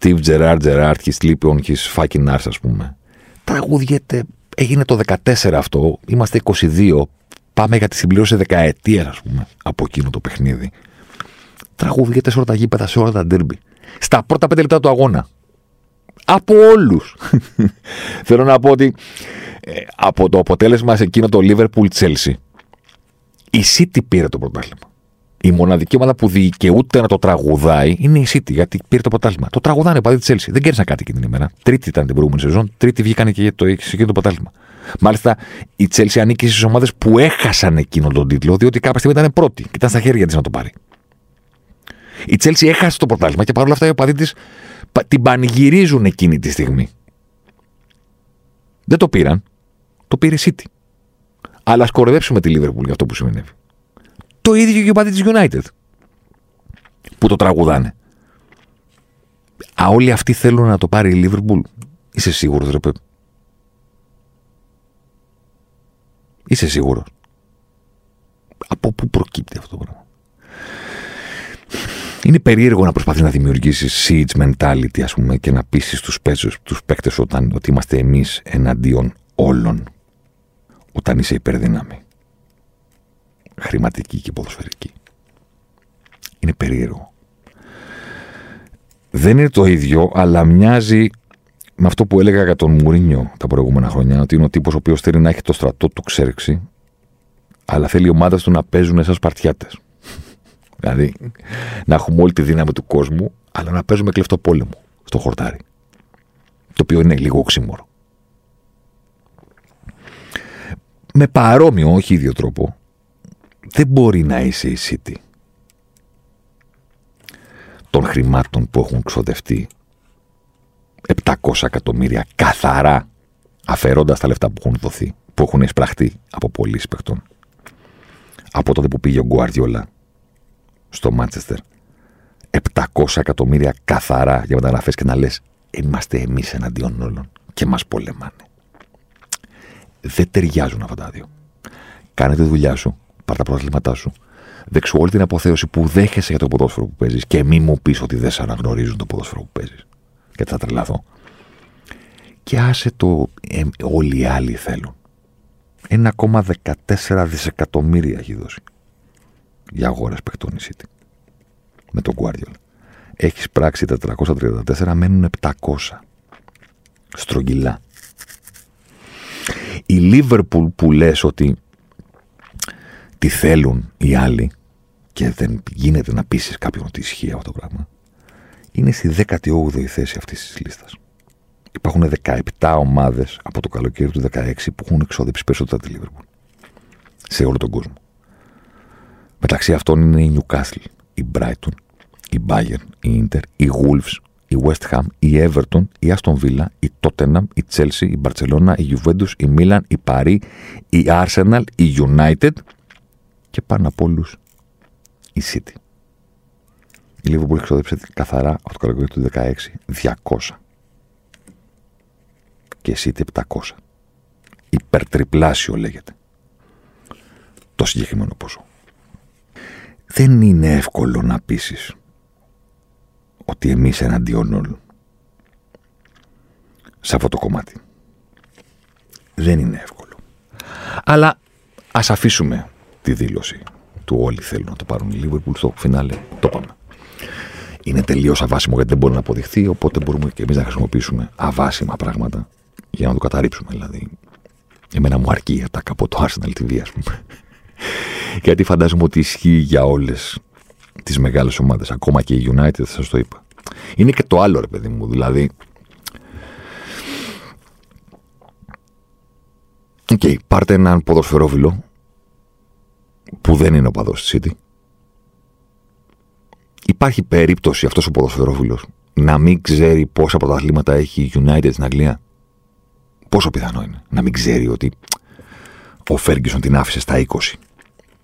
Steve Gerrard, Gerrard, his sleep on his fucking arse, ας πούμε, τραγούδιεται, έγινε το δεκατέσσερα αυτό, είμαστε είκοσι δύο, πάμε για τη συμπλήρωση δεκαετία, ας πούμε, από εκείνο το παιχνίδι. Τραγούδιεται σε όλα τα γήπεδα, σε όλα τα ντέρμπι, στα πρώτα πέντε λεπτά του αγώνα, από όλους. Θέλω να πω ότι ε, από το αποτέλεσμα σε εκείνο το Liverpool Chelsea, η City πήρε το πρωτάθλημα. Η μοναδική ομάδα που δικαιούται να το τραγουδάει είναι η City, γιατί πήρε το πρωτάθλημα. Το τραγουδάνε οι οπαδοί της Chelsea. Δεν κέρδισαν κάτι εκείνη την ημέρα. Τρίτη ήταν την προηγούμενη σεζόν. Τρίτη βγήκαν και το, εκείνο το πρωτάθλημα. Μάλιστα, η Chelsea ανήκει στις ομάδες που έχασαν εκείνον τον τίτλο, διότι κάποια στιγμή ήταν πρώτη και ήταν στα χέρια της να το πάρει. Η Chelsea έχασε το πρωτάθλημα και παρόλα αυτά οι οπαδοί της την πανηγυρίζουν εκείνη τη στιγμή. Δεν το πήραν. Το πήρε η City. Αλλά σκορδέψουμε τη Liverpool για αυτό που σημαίνει. Το ίδιο και οι οπαδοί της United που το τραγουδάνε. Α, όλοι αυτοί θέλουν να το πάρει η Liverpool. Είσαι σίγουρος, ρε Πεπ? Είσαι σίγουρος? Από πού προκύπτει αυτό το πράγμα? Είναι περίεργο να προσπαθείς να δημιουργήσεις siege mentality, ας πούμε, και να πείσεις τους, τους παίκτες όταν, ότι είμαστε εμείς εναντίον όλων, όταν είσαι υπερδύναμη. Χρηματική και ποδοσφαιρική. Είναι περίεργο. Δεν είναι το ίδιο, αλλά μοιάζει με αυτό που έλεγα για τον Μουρίνιο τα προηγούμενα χρόνια, ότι είναι ο τύπος ο οποίος θέλει να έχει το στρατό του ξέρξη, αλλά θέλει οι ομάδες του να παίζουν σαν Σπαρτιάτες. Δηλαδή, να έχουμε όλη τη δύναμη του κόσμου, αλλά να παίζουμε κλεφτοπόλεμο στο χορτάρι. Το οποίο είναι λίγο οξύμορο. Με παρόμοιο, όχι ίδιο τρόπο, δεν μπορεί να είσαι η City των χρημάτων που έχουν ξοδευτεί, επτακόσια εκατομμύρια καθαρά, αφαιρώντας τα λεφτά που έχουν δοθεί, που έχουν εισπραχτεί από πωλήσεις παιχτών. Από τότε που πήγε ο Γκουαρδιόλα στο Μάντσεστερ, επτακόσια εκατομμύρια καθαρά για μεταγραφές, και να λες είμαστε εμείς εναντίον όλων και μας πολεμάνε. Δεν ταιριάζουν αυτά τα δύο. Κάνε τη δουλειά σου, πάρ' τα πρωταθλήματά σου, δεξου όλη την αποθέωση που δέχεσαι για το ποδόσφαιρο που παίζεις και μη μου πεις ότι δεν σε αναγνωρίζουν το ποδόσφαιρο που παίζεις, γιατί θα τρελαθώ. Και άσε το ε, όλοι οι άλλοι θέλουν. ένα κόμμα δεκατέσσερα δισεκατομμύρια έχει δώσει για αγορές παιχτών η City με τον Guardiola. Έχεις πράξει τα τετρακόσια τριάντα τέσσερα, μένουν επτακόσια. Στρογγυλά. Η Liverpool που λες ότι τι θέλουν οι άλλοι και δεν γίνεται να πείσεις κάποιον ότι ισχύει αυτό το πράγμα, είναι στη δέκατη όγδοη θέση αυτής της λίστας. Υπάρχουν δεκαεπτά ομάδες από το καλοκαίρι του δεκαέξι που έχουν εξόδεψει περισσότερα τη Liverpool σε όλο τον κόσμο. Μεταξύ αυτών είναι η Newcastle, η Brighton, η Bayern, η Inter, η Wolves, η West Ham, η Everton, η Aston Villa, η Τότεναμ, η Chelsea, η Μπαρτσελόνα, η Juventus, η Milan, η Παρή, η Arsenal, η United και πάνω από όλους η City. Η Liverpool εξόδεψε καθαρά από το καλοκαίρι του δεκαέξι διακόσια. Και εσύ τι επτακόσια. Υπερτριπλάσιο λέγεται το συγκεκριμένο ποσό. Δεν είναι εύκολο να πείσεις ότι εμείς εναντίον όλων σε αυτό το κομμάτι. Δεν είναι εύκολο. Αλλά ας αφήσουμε τη δήλωση του όλοι θέλουν να το πάρουν οι Liverpool στο φινάλε. Το πάμε. Είναι τελείως αβάσιμο γιατί δεν μπορεί να αποδειχθεί, οπότε μπορούμε και εμείς να χρησιμοποιήσουμε αβάσιμα πράγματα για να το καταρρύψουμε. Δηλαδή, εμένα μου αρκεί η ατάκα από το Arsenal τι βι, ας πούμε. Γιατί φαντάζομαι ότι ισχύει για όλες τις μεγάλες ομάδες. Ακόμα και η United, θα σας το είπα. Είναι και το άλλο, ρε παιδί μου. Δηλαδή, okay, πάρτε έναν ποδοσφαιρόφιλο που δεν είναι οπαδός της City. Υπάρχει περίπτωση αυτός ο ποδοσφαιρόφιλος να μην ξέρει πόσα πρωταθλήματα έχει η United στην Αγγλία? Πόσο πιθανό είναι να μην ξέρει ότι ο Ferguson την άφησε στα είκοσι,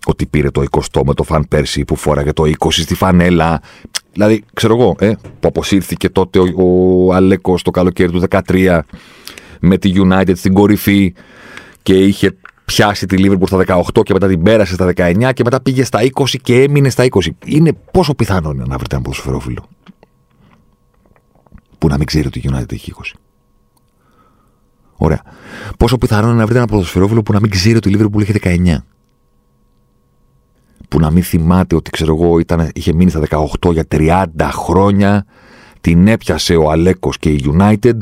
ότι πήρε το εικοστό με το φαν πέρσι που φόραγε το είκοσι στη φανέλα? Δηλαδή, ξέρω εγώ, ε, που αποσύρθηκε τότε ο, ο Αλέκος το καλοκαίρι του δεκατρία με τη United στην κορυφή και είχε πιάσει τη Liverpool στα δεκαοκτώ και μετά την πέρασε στα δεκαεννιά και μετά πήγε στα είκοσι και έμεινε στα είκοσι. Είναι πόσο πιθανό είναι να βρείτε έναν ποδοσφαιρόφιλο που να μην ξέρει ότι η United έχει είκοσι? Ωραία. Πόσο πιθανό είναι να βρείτε έναν ποδοσφαιρόφιλο που να μην ξέρει ότι η Liverpool έχει δεκαεννιά? Που να μην θυμάται ότι, ξέρω εγώ, ήταν, είχε μείνει στα δεκαοκτώ για τριάντα χρόνια, την έπιασε ο Αλέκος και η United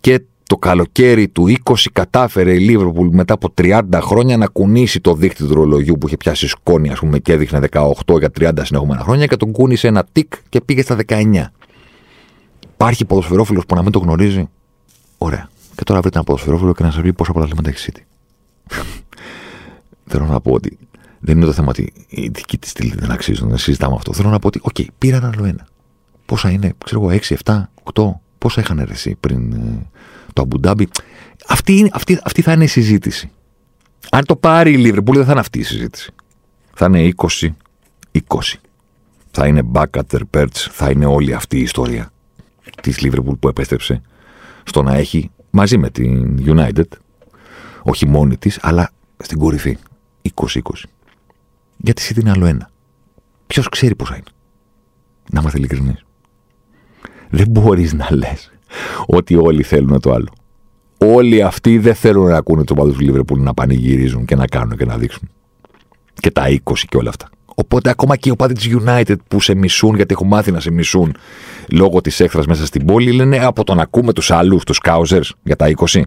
και το καλοκαίρι του είκοσι κατάφερε η Liverpool μετά από τριάντα χρόνια να κουνήσει το δίχτυ του ρολογιού που είχε πιάσει σκόνη, ας πούμε, και έδειχνε δεκαοκτώ για τριάντα συνεχόμενα χρόνια και τον κούνησε ένα τικ και πήγε στα δεκαεννιά. Υπάρχει ποδοσφαιρόφιλος που να μην το γνωρίζει? Ωραία. Και τώρα βρείτε ένα ποδοσφαιρόφιλο και να σας πει πόσα πρωταθλήματα έχει City. Θέλω να πω ότι δεν είναι το θέμα ότι οι δικοί της στήλοι δεν αξίζουν, δεν συζητάμε αυτό. Θέλω να πω ότι, οκ, okay, πήρα ένα άλλο ένα. Πόσα είναι, ξέρω εγώ, έξι, επτά, οκτώ, πόσα είχαν ρεσί πριν ε, το Αμπούνταμπι. Αυτή, αυτή, αυτή θα είναι η συζήτηση. Αν το πάρει η Liverpool, δεν θα είναι αυτή η συζήτηση. Θα είναι είκοσι είκοσι. Θα είναι back at their perch, θα είναι όλη αυτή η ιστορία της Liverpool που επέστρεψε στο να έχει μαζί με την United, όχι μόνη της, αλλά στην κορυφή. είκοσι είκοσι. Γιατί η City είναι άλλο ένα. Ποιος ξέρει πόσα είναι? Να είμαστε ειλικρινείς. Δεν μπορείς να λες ότι όλοι θέλουν το άλλο. Όλοι αυτοί δεν θέλουν να ακούνε τον παδούς του Liverpool να πανηγυρίζουν και να κάνουν και να δείξουν. Και τα είκοσι και όλα αυτά. Οπότε ακόμα και οι οπαδοί της United που σε μισούν, γιατί έχουν μάθει να σε μισούν λόγω της έχθρας μέσα στην πόλη, λένε από τον ακούμε τους άλλους, τους κάουζερς για τα είκοσι.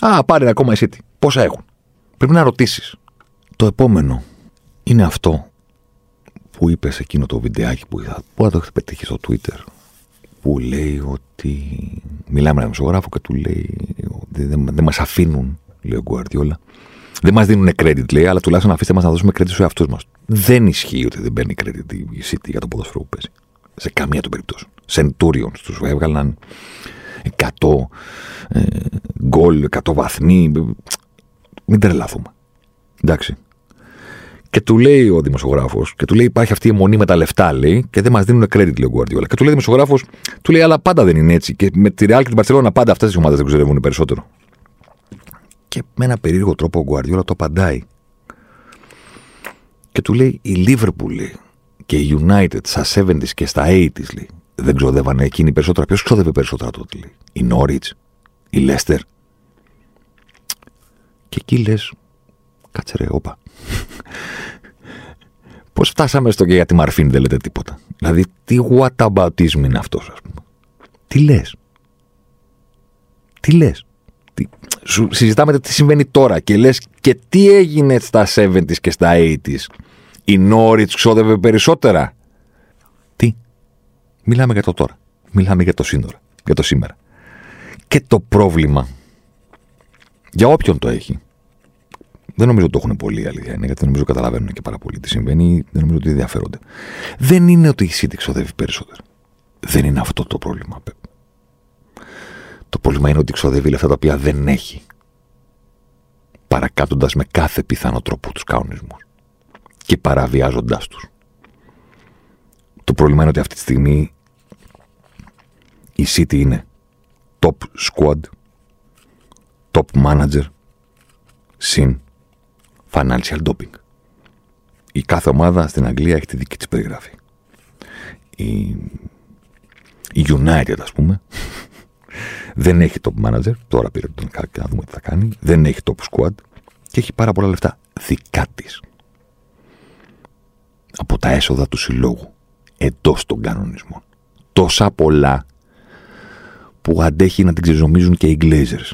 Α, πάρε ακόμα η City. Πόσα έχουν? Πρέπει να ρωτήσεις. Το επόμενο είναι αυτό που είπε σε εκείνο το βιντεάκι που είδα. Μπορεί να το έχετε πετύχει στο Twitter. Που λέει ότι μιλάμε με έναν δημοσιογράφο και του λέει ότι δεν μας αφήνουν, λέει ο Γκουαρδιόλα, Δεν μας δίνουν credit, λέει, αλλά τουλάχιστον αφήστε μας να δώσουμε credit στους εαυτούς μας. Δεν ισχύει ότι δεν παίρνει credit η City για το ποδόσφαιρο που παίζει. Σε καμία των περιπτώσεων. Centurions τους έβγαλαν εκατό ε, γκολ, εκατό βαθμοί. Μην τρελαθούμε. Εντάξει. Και του λέει ο δημοσιογράφος, και του λέει: υπάρχει αυτή η αιμονή με τα λεφτά, λέει, και δεν μας δίνουν credit, λέει ο Γκουαρδιόλα. Και του λέει ο δημοσιογράφος, του λέει: αλλά πάντα δεν είναι έτσι. Και με τη Real και την Μπαρτσελόνα πάντα αυτές τις ομάδες δεν ξοδεύουν περισσότερο. Και με ένα περίεργο τρόπο ο Γκουαρδιόλα το απαντάει. Και του λέει: η Liverpool και η United στα εβδομήντα και στα ογδόντα, λέει, δεν ξοδεύανε εκείνοι περισσότερα. Ποιος ξόδευε περισσότερα τότε, λέει? Η Norwich, η Leicester. Και εκεί λες: κάτσε ρε, όπα. Πώς φτάσαμε στο και για τη Μαρφίν δεν λέτε τίποτα? Δηλαδή, τι whataboutism είναι αυτός, ας πούμε? Τι λες? Τι λες? Τι... Σου συζητάμε τι συμβαίνει τώρα και λες και τι έγινε στα εβδομήντα και στα ογδόντα. Η Νόριτς ξόδευε περισσότερα. Τι? Μιλάμε για το τώρα. Μιλάμε για το σύνορα. Για το σήμερα. Και το πρόβλημα, για όποιον το έχει, δεν νομίζω ότι το έχουν πολλοί, αλήθεια είναι, γιατί δεν νομίζω καταλαβαίνουν και πάρα πολύ τι συμβαίνει, δεν νομίζω ότι ενδιαφέρονται. Δεν είναι ότι η City ξοδεύει περισσότερο. Δεν είναι αυτό το πρόβλημα, Πεπ. Το πρόβλημα είναι ότι ξοδεύει λεφτά τα οποία δεν έχει, παρακάτοντας με κάθε πιθανό τρόπο τους κανονισμούς και παραβιάζοντάς τους. Το πρόβλημα είναι ότι αυτή τη στιγμή η City είναι top squad, top manager, συν financial doping. Η κάθε ομάδα στην Αγγλία έχει τη δική της περιγραφή. Η, η United, ας πούμε, δεν έχει top manager. Τώρα πήρε τον Κάκη και να δούμε τι θα κάνει. Δεν έχει top squad και έχει πάρα πολλά λεφτά δικά της, από τα έσοδα του συλλόγου, εντός των κανονισμών. Τόσα πολλά που αντέχει να την ξεζομίζουν και οι Glazers,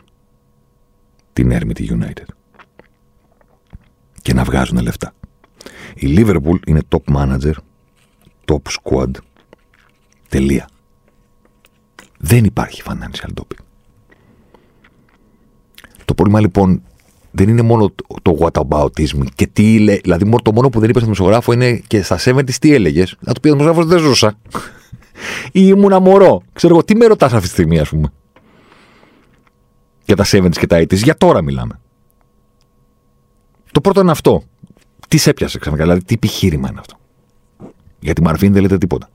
την έρμητη United, και να βγάζουν λεφτά. Η Liverpool είναι top manager, top squad, τελεία. Δεν υπάρχει financial doping. Το πρόβλημα λοιπόν δεν είναι μόνο το whataboutism και τι λέει, δηλαδή το μόνο που δεν είπες στον δημοσιογράφο είναι και στα εβδομήντα τι έλεγες. Να του πει ο δημοσιογράφος δεν ζούσα. Ή ήμουνα μωρό. Ξέρω εγώ, τι με ρωτάς αυτή τη στιγμή, ας πούμε. Για τα εβδομήντα και τα ογδόντα, για τώρα μιλάμε. Το πρώτο είναι αυτό. Τι σε έπιασε ξαφνικά, δηλαδή τι επιχείρημα είναι αυτό? Για τη Μαρφίν δεν λέτε τίποτα.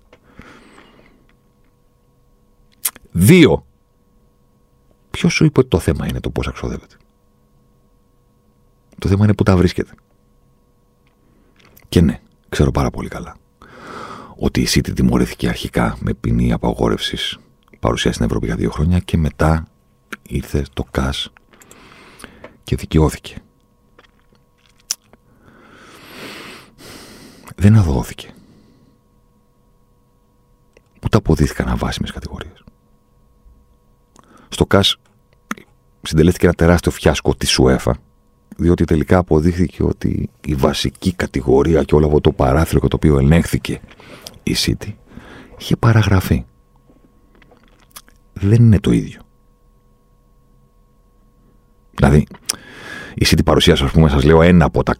Δύο. Ποιος σου είπε ότι το θέμα είναι το πώς αξοδεύεται? Το θέμα είναι που τα βρίσκεται. Και ναι, ξέρω πάρα πολύ καλά ότι η City τιμωρήθηκε αρχικά με ποινή απαγόρευσης παρουσίας στην Ευρώπη για δύο χρόνια και μετά ήρθε το ΚΑΣ και δικαιώθηκε. Δεν αδωώθηκε. Ούτε αποδείχθηκαν αβάσιμες κατηγορίες. Στο ΚΑΣ συντελέστηκε ένα τεράστιο φιάσκο της UEFA, διότι τελικά αποδείχθηκε ότι η βασική κατηγορία και όλο αυτό το παράθυρο για το οποίο ελέγχθηκε η City είχε παραγραφεί. Δεν είναι το ίδιο. Δηλαδή, η City παρουσίασε, ας πούμε, σας λέω ένα από τα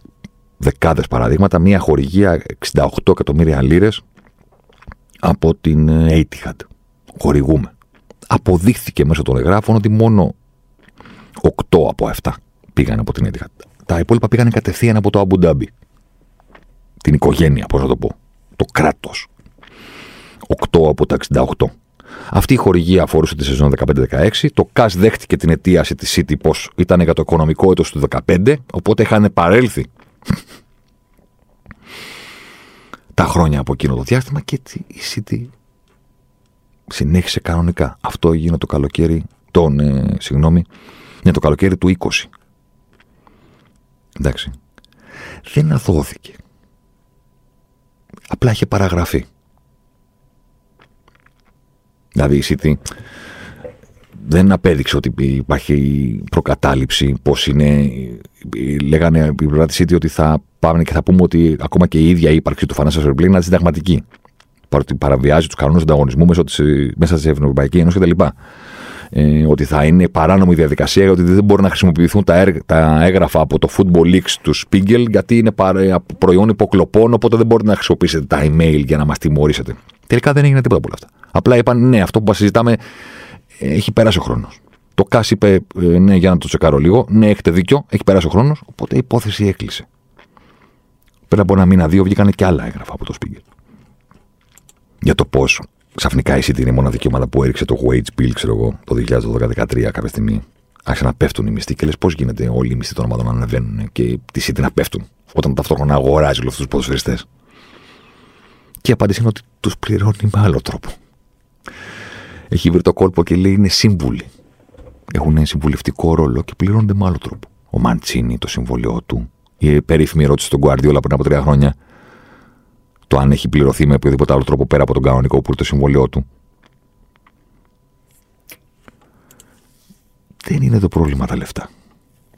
δεκάδες παραδείγματα, μία χορηγία εξήντα οκτώ εκατομμύρια λίρες από την Etihad. Χορηγούμε. Αποδείχθηκε μέσω των εγγράφων ότι μόνο οκτώ από επτά πήγαν από την Etihad. Τα υπόλοιπα πήγαν κατευθείαν από το Αμπούνταμπι. Την οικογένεια, πώς να το πω. Το κράτος. οκτώ από τα εξήντα οκτώ. Αυτή η χορηγία αφορούσε τη σεζόν δεκαπέντε δεκαέξι. Το ΚΑΣ δέχτηκε την αιτίαση της City πως ήταν για το οικονομικό έτος του δεκαπέντε, οπότε είχαν παρέλθει τα χρόνια από εκείνο το διάστημα και η City συνέχισε κανονικά. Αυτό έγινε το καλοκαίρι, τον, ε, συγγνώμη, ναι, το καλοκαίρι του είκοσι. Εντάξει. Δεν αθώθηκε. Απλά είχε παραγραφεί. Δηλαδή η City δεν απέδειξε ότι υπάρχει προκατάληψη, πώς είναι. Λέγανε η πλευρά της City ότι θα πάμε και θα πούμε ότι ακόμα και η ίδια η ύπαρξη του Financial Fair Play είναι συνταγματική. Παρότι παραβιάζει τους κανόνες του ανταγωνισμού μέσα, της, μέσα στην Ευρωπαϊκή Ένωση κτλ. ε, ότι θα είναι παράνομη διαδικασία, γιατί δεν μπορούν να χρησιμοποιηθούν τα, έργ, τα έγγραφα από το Football Leaks του Σπίγκελ, γιατί είναι προϊόν υποκλοπών, οπότε δεν μπορείτε να χρησιμοποιήσετε τα email για να μας τιμωρήσετε. Τελικά δεν έγινε τίποτα από όλα αυτά. Απλά είπαν, ναι, αυτό που μας συζητάμε έχει περάσει ο χρόνος. Το Κάσ είπε, ναι, για να το τσεκάρω λίγο. Ναι, έχετε δίκιο, έχει περάσει ο χρόνος, οπότε η υπόθεση έκλεισε. Πέρα από ένα μήνα, δύο βγήκανε και άλλα έγγραφα από το Σπίγκελ. Για το πώς ξαφνικά η City είναι η μόνα δικαιώματα που έριξε το wage bill, ξέρω εγώ, το δύο χιλιάδες δώδεκα δεκατρία κάποια στιγμή. Άρχισαν να πέφτουν οι μισθοί και λες πώς γίνεται όλοι οι μισθοί των ομάδων να ανεβαίνουν και τη City να πέφτουν, όταν ταυτόχρονα αγοράζει όλους αυτούς τους ποδοσφαιριστές. Και η απάντηση είναι ότι τους πληρώνει με άλλο τρόπο. Έχει βρει το κόλπο και λέει είναι σύμβουλοι. Έχουν συμβουλευτικό ρόλο και πληρώνονται με άλλο τρόπο. Ο Μαντσίνι, το συμβόλαιό του, η περίφημη ερώτηση στον Γκουαρδιόλα πριν από τρία χρόνια. Το αν έχει πληρωθεί με οποιοδήποτε άλλο τρόπο πέρα από τον κανονικό που είναι το συμβόλαιό του. Δεν είναι το πρόβλημα τα λεφτά.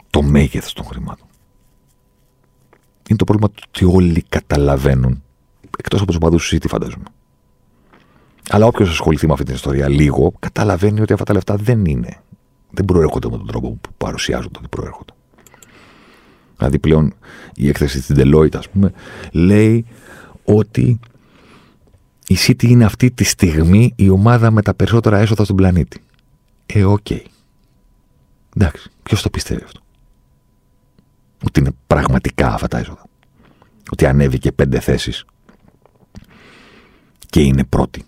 Το μέγεθος των χρημάτων. Είναι το πρόβλημα ότι όλοι καταλαβαίνουν. Εκτός από τους οπαδούς City, φαντάζομαι. Αλλά όποιος ασχοληθεί με αυτή την ιστορία λίγο, καταλαβαίνει ότι αυτά τα λεφτά δεν είναι. Δεν προέρχονται με τον τρόπο που παρουσιάζονται ότι προέρχονται. Δηλαδή πλέον η έκθεση της Deloitte, ας πούμε, λέει ότι η City είναι αυτή τη στιγμή η ομάδα με τα περισσότερα έσοδα στον πλανήτη. Ε, οκ. Okay. Εντάξει, ποιος το πιστεύει αυτό? Ότι είναι πραγματικά αυτά τα έσοδα. Ότι ανέβηκε πέντε θέσεις και είναι πρώτη.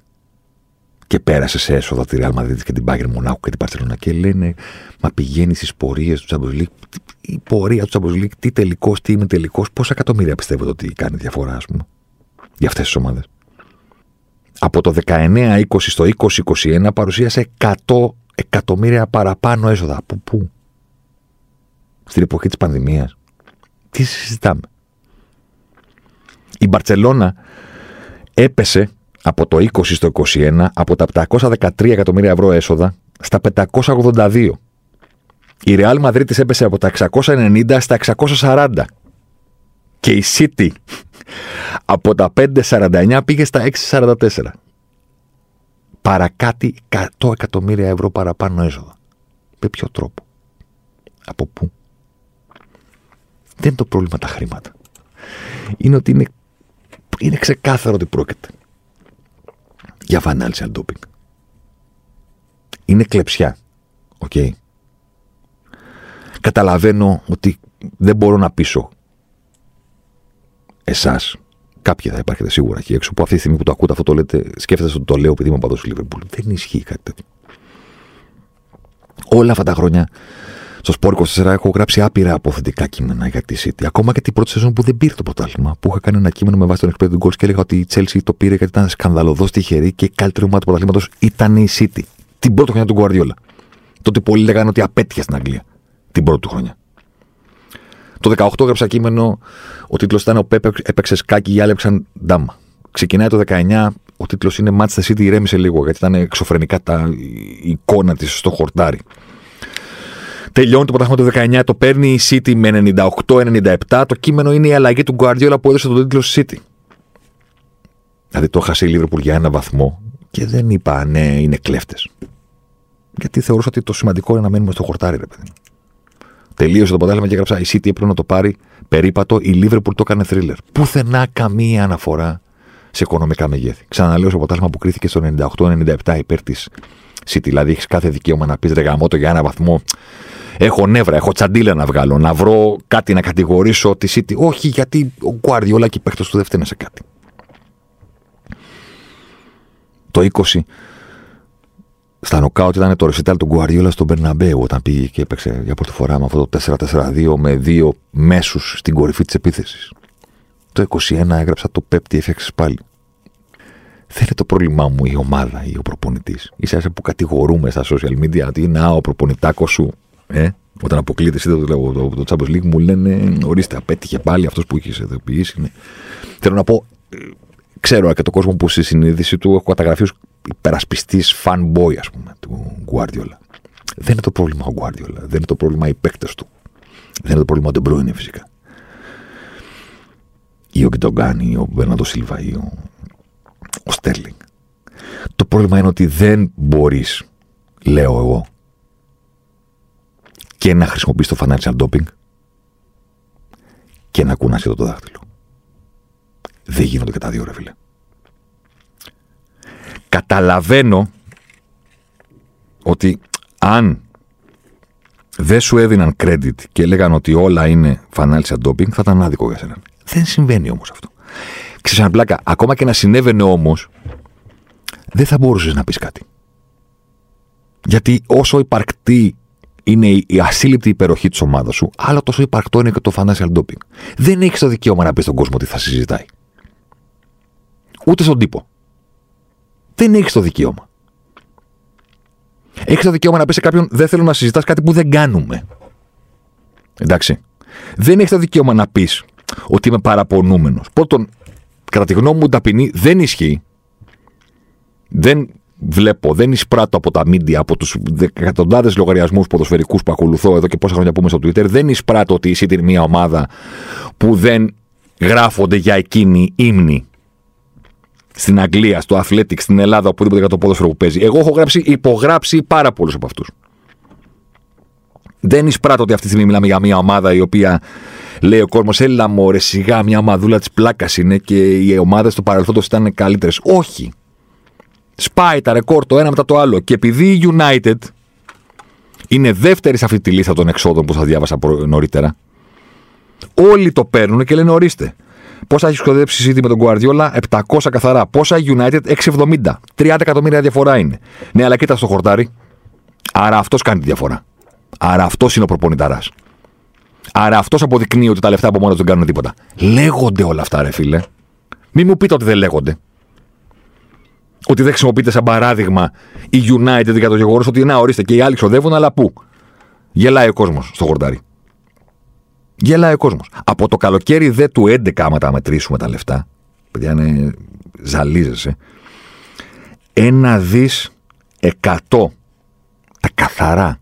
Και πέρασε σε έσοδα τη Ρεάλ Μαδρίτη και την Bayern Μονάκου και την Μπαρτσελόνα. Και λένε, μα πηγαίνει στις πορείες του Champions League. Η πορεία του Champions League, τι τελικός, τι είναι τελικός, πόσα εκατομμύρια πιστεύετε ότι κάνει διαφορά, ας πούμε, για αυτές τις ομάδες. Από το δεκαεννιά είκοσι στο είκοσι είκοσι ένα παρουσίασε εκατό εκατομμύρια παραπάνω έσοδα. Από πού? Στην εποχή της πανδημίας. Τι συζητάμε? Η Μπαρτσελόνα έπεσε από το είκοσι στο είκοσι ένα από τα επτακόσια δεκατρία εκατομμύρια ευρώ έσοδα στα πεντακόσια ογδόντα δύο. Η Ρεάλ Μαδρίτης έπεσε από τα εξακόσια ενενήντα στα εξακόσια σαράντα. Και η City από τα πεντακόσια σαράντα εννιά πήγε στα εξακόσια σαράντα τέσσερα. Παρακάτι εκατό εκατομμύρια ευρώ παραπάνω έσοδα. Με ποιο τρόπο? Από πού? Δεν είναι το πρόβλημα τα χρήματα. Είναι ότι είναι, είναι ξεκάθαρο ότι πρόκειται για financial doping. Είναι κλεψιά. Οκ. Okay. Καταλαβαίνω ότι δεν μπορώ να πείσω εσάς. Κάποιοι θα υπάρχετε σίγουρα εκεί έξω που αυτή τη στιγμή που το ακούτε αυτό το λέτε, σκέφτεστε ότι το λέω επειδή είμαι παντός στη Liverpool. Δεν ισχύει κάτι τέτοιο. Όλα αυτά τα χρόνια στο Σπορ είκοσι τέσσερα έχω γράψει άπειρα αποθετικά κείμενα για τη City. Ακόμα και την πρώτη σεζόν που δεν πήρε το πρωτάθλημα, που είχα κάνει ένα κείμενο με βάση τον εκπαιδευτικό του γκολ και έλεγα ότι η Chelsea το πήρε γιατί ήταν σκανδαλωδώς τυχερή και η καλύτερη ομάδα του πρωταθλήματος ήταν η City. Την πρώτη χρονιά του Γκουαρδιόλα. Τότε πολλοί λέγανε ότι απέτυχε στην Αγγλία. Την πρώτη του χρονιά. Το δεκαοκτώ έγραψα κείμενο, ο τίτλος ήταν ο Πέπ έπαιξε σκάκι ή άλεψαν ντάμα. Ξεκινάει το δεκαεννιά, ο τίτλος είναι Manchester City ηρέμησε λίγο, γιατί ήταν εξωφρενικά τα... η εικόνα της στο χορτάρι. Τελειώνει το πρωτάθλημα το δεκαεννιά, το παίρνει η City με ενενήντα οκτώ ενενήντα επτά, το κείμενο είναι η αλλαγή του Γκουαρδιόλα που έδωσε τον τίτλο City. Δηλαδή το έχασε η Λίβερπουλ για ένα βαθμό και δεν είπα ναι, είναι κλέφτες. Γιατί θεωρούσα ότι το σημαντικό είναι να μένουμε στο χορτάρι, ρε παιδί. Τελείωσε το πρωτάθλημα και έγραψα η City έπρεπε να το πάρει περίπατο, η Liverpool το έκανε thriller. Πουθενά καμία αναφορά σε οικονομικά μεγέθη. Ξαναλέω στο πρωτάθλημα που κρίθηκε στο ενενήντα οκτώ ενενήντα επτά υπέρ τη City. Δηλαδή έχει κάθε δικαίωμα να πει ρε γαμώτο για ένα βαθμό. Έχω νεύρα, έχω τσαντίλα να βγάλω, να βρω κάτι να κατηγορήσω τη City. Όχι, γιατί ο Γκουαρδιόλα και οι παίκτες του δεν φταίνε σε κάτι. Το είκοσι. Στα νοκάουτ ήταν το ρεσιτάλ του Γκουαρδιόλα στον Μπερναμπέου όταν πήγε και έπαιξε για πρώτη φορά με αυτό το τέσσερα τέσσερα δύο με δύο μέσους στην κορυφή της επίθεσης. Το είκοσι ένα έγραψα το Pep τι έφτιαξες πάλι. Δεν είναι το πρόβλημά μου η ομάδα ή ο προπονητής. Ίσα-ίσα που κατηγορούμε στα social media ότι είναι ο προπονητάκος σου. Ε? Όταν αποκλείεται το Champions League μου λένε ορίστε απέτυχε πάλι αυτός που είχε ειδοποιήσει. Ναι. Θέλω να πω, ξέρω και τον κόσμο που στη συνείδηση του έχω καταγραφεί ως υπερασπιστής fanboy, ας πούμε, του Γκουαρδιόλα. Δεν είναι το πρόβλημα ο Γκουαρδιόλα. Δεν είναι το πρόβλημα οι παίκτες του. Δεν είναι το πρόβλημα ο De Bruyne, φυσικά. Ή ο Γκιντογκάν, ή ο Μπερνάντο Σίλβα, ή ο, ο Στέρλινγκ. Το πρόβλημα είναι ότι δεν μπορείς, λέω εγώ, και να χρησιμοποιήσει το financial doping και να κουνάσει εδώ το δάχτυλο. Δεν γίνονται και τα δύο, ρε φίλε. Καταλαβαίνω ότι αν δεν σου έδιναν credit και έλεγαν ότι όλα είναι financial doping, θα ήταν άδικο για σένα. Δεν συμβαίνει όμως αυτό. Ξέρεις, σαν πλάκα, ακόμα και να συνέβαινε όμως, δεν θα μπορούσες να πεις κάτι. Γιατί όσο υπαρκτή είναι η ασύλληπτη υπεροχή της ομάδας σου, άλλο τόσο υπαρκτό είναι και το financial doping. Δεν έχεις το δικαίωμα να πεις στον κόσμο ότι θα συζητάει. Ούτε στον τύπο. Δεν έχεις το δικαίωμα. Έχεις το δικαίωμα να πεις σε κάποιον: δεν θέλω να συζητάς κάτι που δεν κάνουμε. Εντάξει. Δεν έχεις το δικαίωμα να πεις ότι είμαι παραπονούμενος. Πρώτον, κατά τη γνώμη μου, ταπεινή, δεν ισχύει. Δεν βλέπω, δεν εισπράττω από τα media, από τους εκατοντάδες λογαριασμούς ποδοσφαιρικούς που ακολουθώ εδώ και πόσα χρόνια πούμε στο Twitter, δεν εισπράττω ότι εσύ την μία ομάδα που δεν γράφονται για εκείνη ύμνη. Στην Αγγλία, στο Athletic, στην Ελλάδα, οπουδήποτε για το ποδόσφαιρο που παίζει. Εγώ έχω γράψει, υπογράψει πάρα πολλούς από αυτούς. Δεν εισπράττω ότι αυτή τη στιγμή μιλάμε για μια ομάδα η οποία λέει ο κόσμος: έλα μωρέ, σιγά, μια μαδούλα της πλάκας είναι και οι ομάδες του παρελθόντος ήταν καλύτερες. Όχι. Σπάει τα ρεκόρ το ένα μετά το άλλο. Και επειδή η United είναι δεύτερη σε αυτή τη λίστα των εξόδων που σας διάβασα νωρίτερα, όλοι το παίρνουν και λένε: ορίστε. Πόσα έχει ξοδέψει η City με τον Γκουαρδιόλα? επτακόσια καθαρά. Πόσα η United? εξακόσια εβδομήντα. τριάντα εκατομμύρια διαφορά είναι. Ναι, αλλά κοίτα στο χορτάρι. Άρα αυτός κάνει τη διαφορά. Άρα αυτός είναι ο προπονηταράς. Άρα αυτός αποδεικνύει ότι τα λεφτά από μόνο δεν κάνουν τίποτα. Λέγονται όλα αυτά, ρε φίλε. Μην μου πείτε ότι δεν λέγονται. Ότι δεν χρησιμοποιείται σαν παράδειγμα η United για το γεγονός ότι να ορίστε και οι άλλοι ξοδεύουν, αλλά πού? Γελάει ο κόσμος στο χορτάρι. Γελάει ο κόσμος. Από το καλοκαίρι δε του έντεκα, άμα τα μετρήσουμε τα λεφτά, παιδιά, είναι, ζαλίζεσαι, ένα δις εκατό τα καθαρά,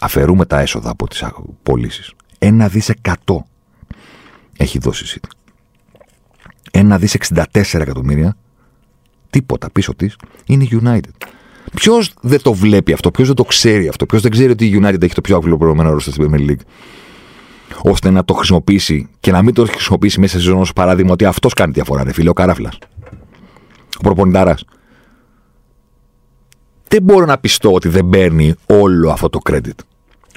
αφαιρούμε τα έσοδα από τις πωλήσεις, ένα δις εκατό έχει δώσει η City. Ένα δις εξήντα τέσσερα εκατομμύρια, τίποτα πίσω της, είναι η United. Ποιος δεν το βλέπει αυτό, ποιος δεν το ξέρει αυτό, ποιος δεν ξέρει ότι η United έχει το πιο αφιλοπληρωμένο ρόστερ στην Premier League, ώστε να το χρησιμοποιήσει και να μην το χρησιμοποιήσει μέσα σε σεζόν ως παράδειγμα ότι αυτός κάνει διαφορά, ρε φίλε, ο καράφλας, ο προπονητάρας. Δεν μπορώ να πιστώ ότι δεν παίρνει όλο αυτό το credit.